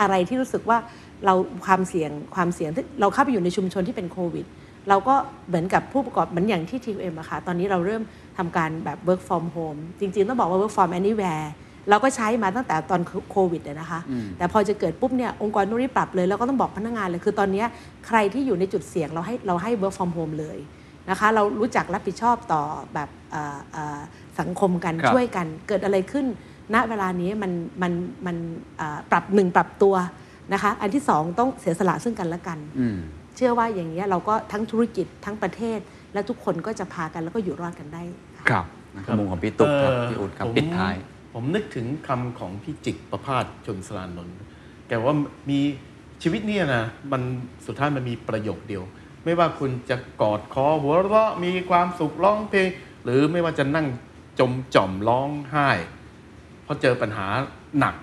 อะไรที่รู้สึกว่าเราความเสี่ยงความเสี่ยงที่เราเข้าไปอยู่ในชุมชนที่เป็นโควิดเราก็เหมือนกับผู้ประกอบเหมือนอย่างที่ ที คิว เอ็ม อะค่ะตอนนี้เราเริ่มทำการแบบ work from home จริงๆต้องบอกว่า work from anywhere เราก็ใช้มาตั้งแต่ตอนโควิดเลยนะคะแต่พอจะเกิดปุ๊บเนี่ยองค์กรต้องรีบปรับเลยแล้วก็ต้องบอกพนักงานเลยคือตอนนี้ใครที่อยู่ในจุดเสี่ยงเราให้เราให้ work from home เลยนะคะเรารู้จักรับผิดชอบต่อแบบสังคมกันช่วยกันเกิดอะไรขึ้นณเวลานี้มันมันมันปรับหนึ่งปรับตัวนะคะอันที่สองต้องเสียสละซึ่งกันและกันเชื่อว่าอย่างนี้เราก็ทั้งธุรกิจทั้งประเทศและทุกคนก็จะพากันแล้วก็อยู่รอดกันได้ครับข้อมูลของพี่ตุ๊กครับพี่อุดครับปิดท้ายผมนึกถึงคำของพี่จิกประภาสชนสลานนท์แกว่ามีชีวิตเนี่ยนะมันสุดท้ายมันมีประโยคเดียว ไม่ว่าคุณจะกอดคอหัวเราะมีความสุขร้องเพลงหรือไม่ว่าจะนั่งจมจ่อมร้องไห้เพราะเจอปัญหาหนัก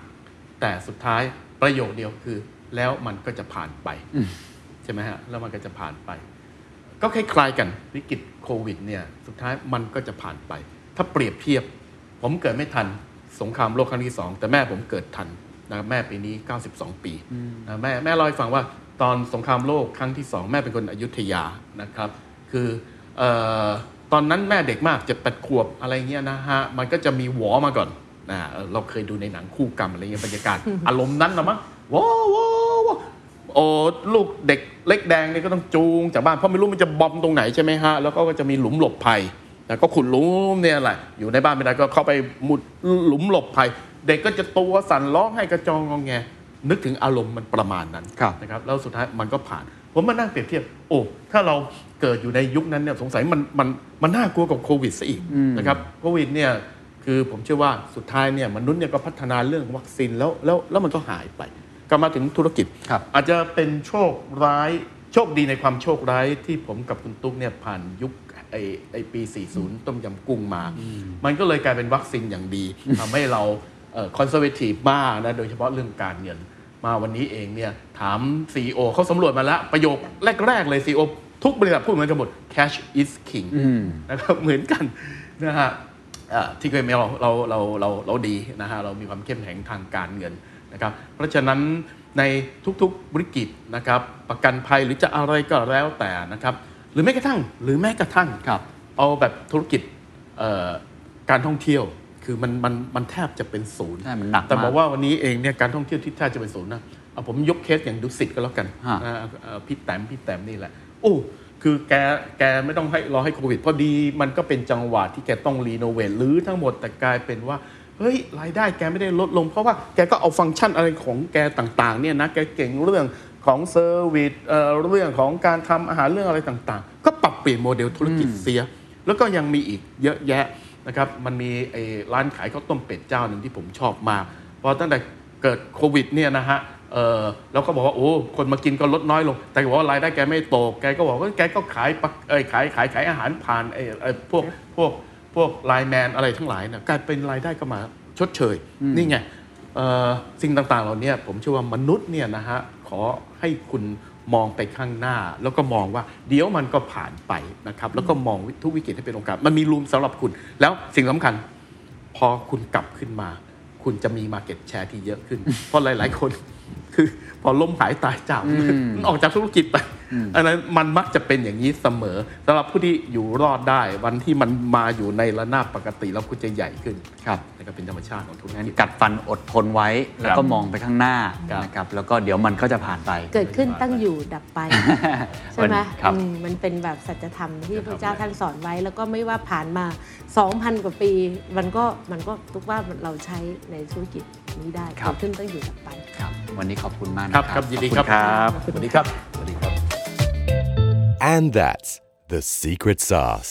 แต่สุดท้ายประโยคเดียวคือแล้วมันก็จะผ่านไปใช่ไหมฮะแล้วมันก็จะผ่านไปก็คล้ายๆกันวิกฤตโควิดเนี่ยสุดท้ายมันก็จะผ่านไปถ้าเปรียบเทียบผมเกิดไม่ทันสงครามโลกครั้งที่สองแต่แม่ผมเกิดทันนะครับแม่ปีนี้เก้าสิบสองปีนะแม่แม่เล่าให้ฟังว่าตอนสงครามโลกครั้งที่สองแม่เป็นคนอยุธยานะครับคือเอ่อตอนนั้นแม่เด็กมากจะตัดขวบอะไรเงี้ยนะฮะมันก็จะมีหวอมาก่อนนะเราเคยดูในหนังคู่กรรมอะไรเงี้ยบรรยากาศ อารมณ์นั้นนะมั้งว้าวโอ้ลูกเด็กเล็กแดงนี่ก็ต้องจูงจากบ้านเพราะไม่รู้มันจะบอมตรงไหนใช่ไหมฮะแล้วก็จะมีหลุมหลบภัยนะก็ขุดหลุมเนี่ยแหละอยู่ในบ้านไม่ได้ก็เข้าไปมุดหลุมหลบภัยเด็กก็จะตัวสั่นร้องให้กระจองงอแงนึกถึงอารมณ์มันประมาณนั้นนะครับแล้วสุดท้ายมันก็ผ่านผมมานั่งเปรียบเทียบโอ้ถ้าเราเกิดอยู่ในยุคนั้นเนี่ยสงสัยมันมันมันน่ากลัวกับโควิดซะอีกนะครับโควิดเนี่ยคือผมเชื่อว่าสุดท้ายเนี่ยมนุษย์เนี่ยก็พัฒนาเรื่องวัคซีนแล้วแล้วแล้วมันก็หายไปกลับมาถึงธุรกิจอาจจะเป็นโชคร้ายโชคดีในความโชคร้ายที่ผมกับคุณตุ๊กเนี่ยผ่านยุคไอ้ไอ้ปีสี่สิบต้มยำกุ้งมามันก็เลยกลายเป็นวัคซีนอย่างดีทำให้เราคอนเซอร์เวทีฟมากนะโดยเฉพาะเรื่องการเงินมาวันนี้เองเนี่ยถาม ซี อี โอ เขาสำรวจมาแล้วประโยคแรกๆเลย ซี อี โอ ทุกบริษัทพูดเหมือนกันหมด cash is king นะครับเหมือนกันนะฮะที่เคยเราเราเราเราเราดีนะฮะเรามีความเข้มแข็งทางการเงินนะครับเพราะฉะนั้นในทุกๆวิกฤตนะครับประกันภัยหรือจะอะไรก็แล้วแต่นะครับหรือแม้กระทั่งหรือแม้กระทั่งเอาแบบธุรกิจการท่องเที่ยวคือมันมันมันแทบจะเป็นศูนย์แต่บอกว่าวันนี้เองเนี่ยการท่องเที่ยวที่แทบจะเป็นศูนย์นะเอาผมยกเคสอย่างดุสิตก็แล้วกันพี่แต้มพี่แต้มนี่แหละโอ้คือแกแกไม่ต้องให้รอให้โควิดพอดีมันก็เป็นจังหวะที่แกต้องรีโนเวทหรือทั้งหมดแต่กลายเป็นว่าเฮ้ยรายได้แกไม่ได้ลดลงเพราะว่าแกก็เอาฟังก์ชันอะไรของแกต่างๆเนี่ยนะแกเก่งเรื่องของเซอร์วิสเรื่องของการทำอาหารเรื่องอะไรต่างๆก็ปรับเปลี่ยนโมเดลธุรกิจเสียแล้วก็ยังมีอีกเยอะแยะนะครับมันมีไอ้ร้านขายข้าวต้มเป็ดเจ้าหนึ่งที่ผมชอบมากพอตั้งแต่เกิดโควิดเนี่ยนะฮะเออแล้วก็บอกว่าโอ้คนมากินก็ลดน้อยลงแต่บอกว่ารายได้แกไม่โตแกก็บอกว่าแกก็ขายเอ้ยขายขายขายอาหารผ่านไอ้ไอ้พวกพวกพวกไลน์แมนอะไรทั้งหลายเนี่ยกลายเป็นรายได้ก็มาชดเชยนี่ไงเอ่อสิ่งต่างๆเหล่านี้ผมเชื่อว่ามนุษย์เนี่ยนะฮะขอให้คุณมองไปข้างหน้าแล้วก็มองว่าเดี๋ยวมันก็ผ่านไปนะครับแล้วก็มองทุกวิกฤตให้เป็นโอกาสมันมีรูมสำหรับคุณแล้วสิ่งสำคัญพอคุณกลับขึ้นมาคุณจะมี market share ที่เยอะขึ้นเพราะหลายๆคนคือพอล้มหายตายจากออกจากธุรกิจไปอันนั้นมันมักจะเป็นอย่างนี้เสมอสำหรับผู้ที่อยู่รอดได้วันที่มันมาอยู่ในระนาบปกติแล้วคุณจะใหญ่ขึ้นครับนี่ก็เป็นธรรมชาติของธุรกิจกัดฟันอดทนไว้แล้วก็มองไปข้างหน้านะครับแล้วก็เดี๋ยวมันก็จะผ่านไปเกิดขึ้นตั้งอยู่ดับไปใช่ไหมมันเป็นแบบสัจธรรมที่พระเจ้าท่านสอนไว้แล้วก็ไม่ว่าผ่านมา สองพัน กว่าปีมันก็มันก็ทุกว่าเราใช้ในธุรกิจนี้ได้เกิดขึ้นตั้งอยู่ดับไปครับวันนี้ขอบคุณมากนะครับครับยินดีครับสวัสดีครับสวัสดีครับAnd that's the secret sauce.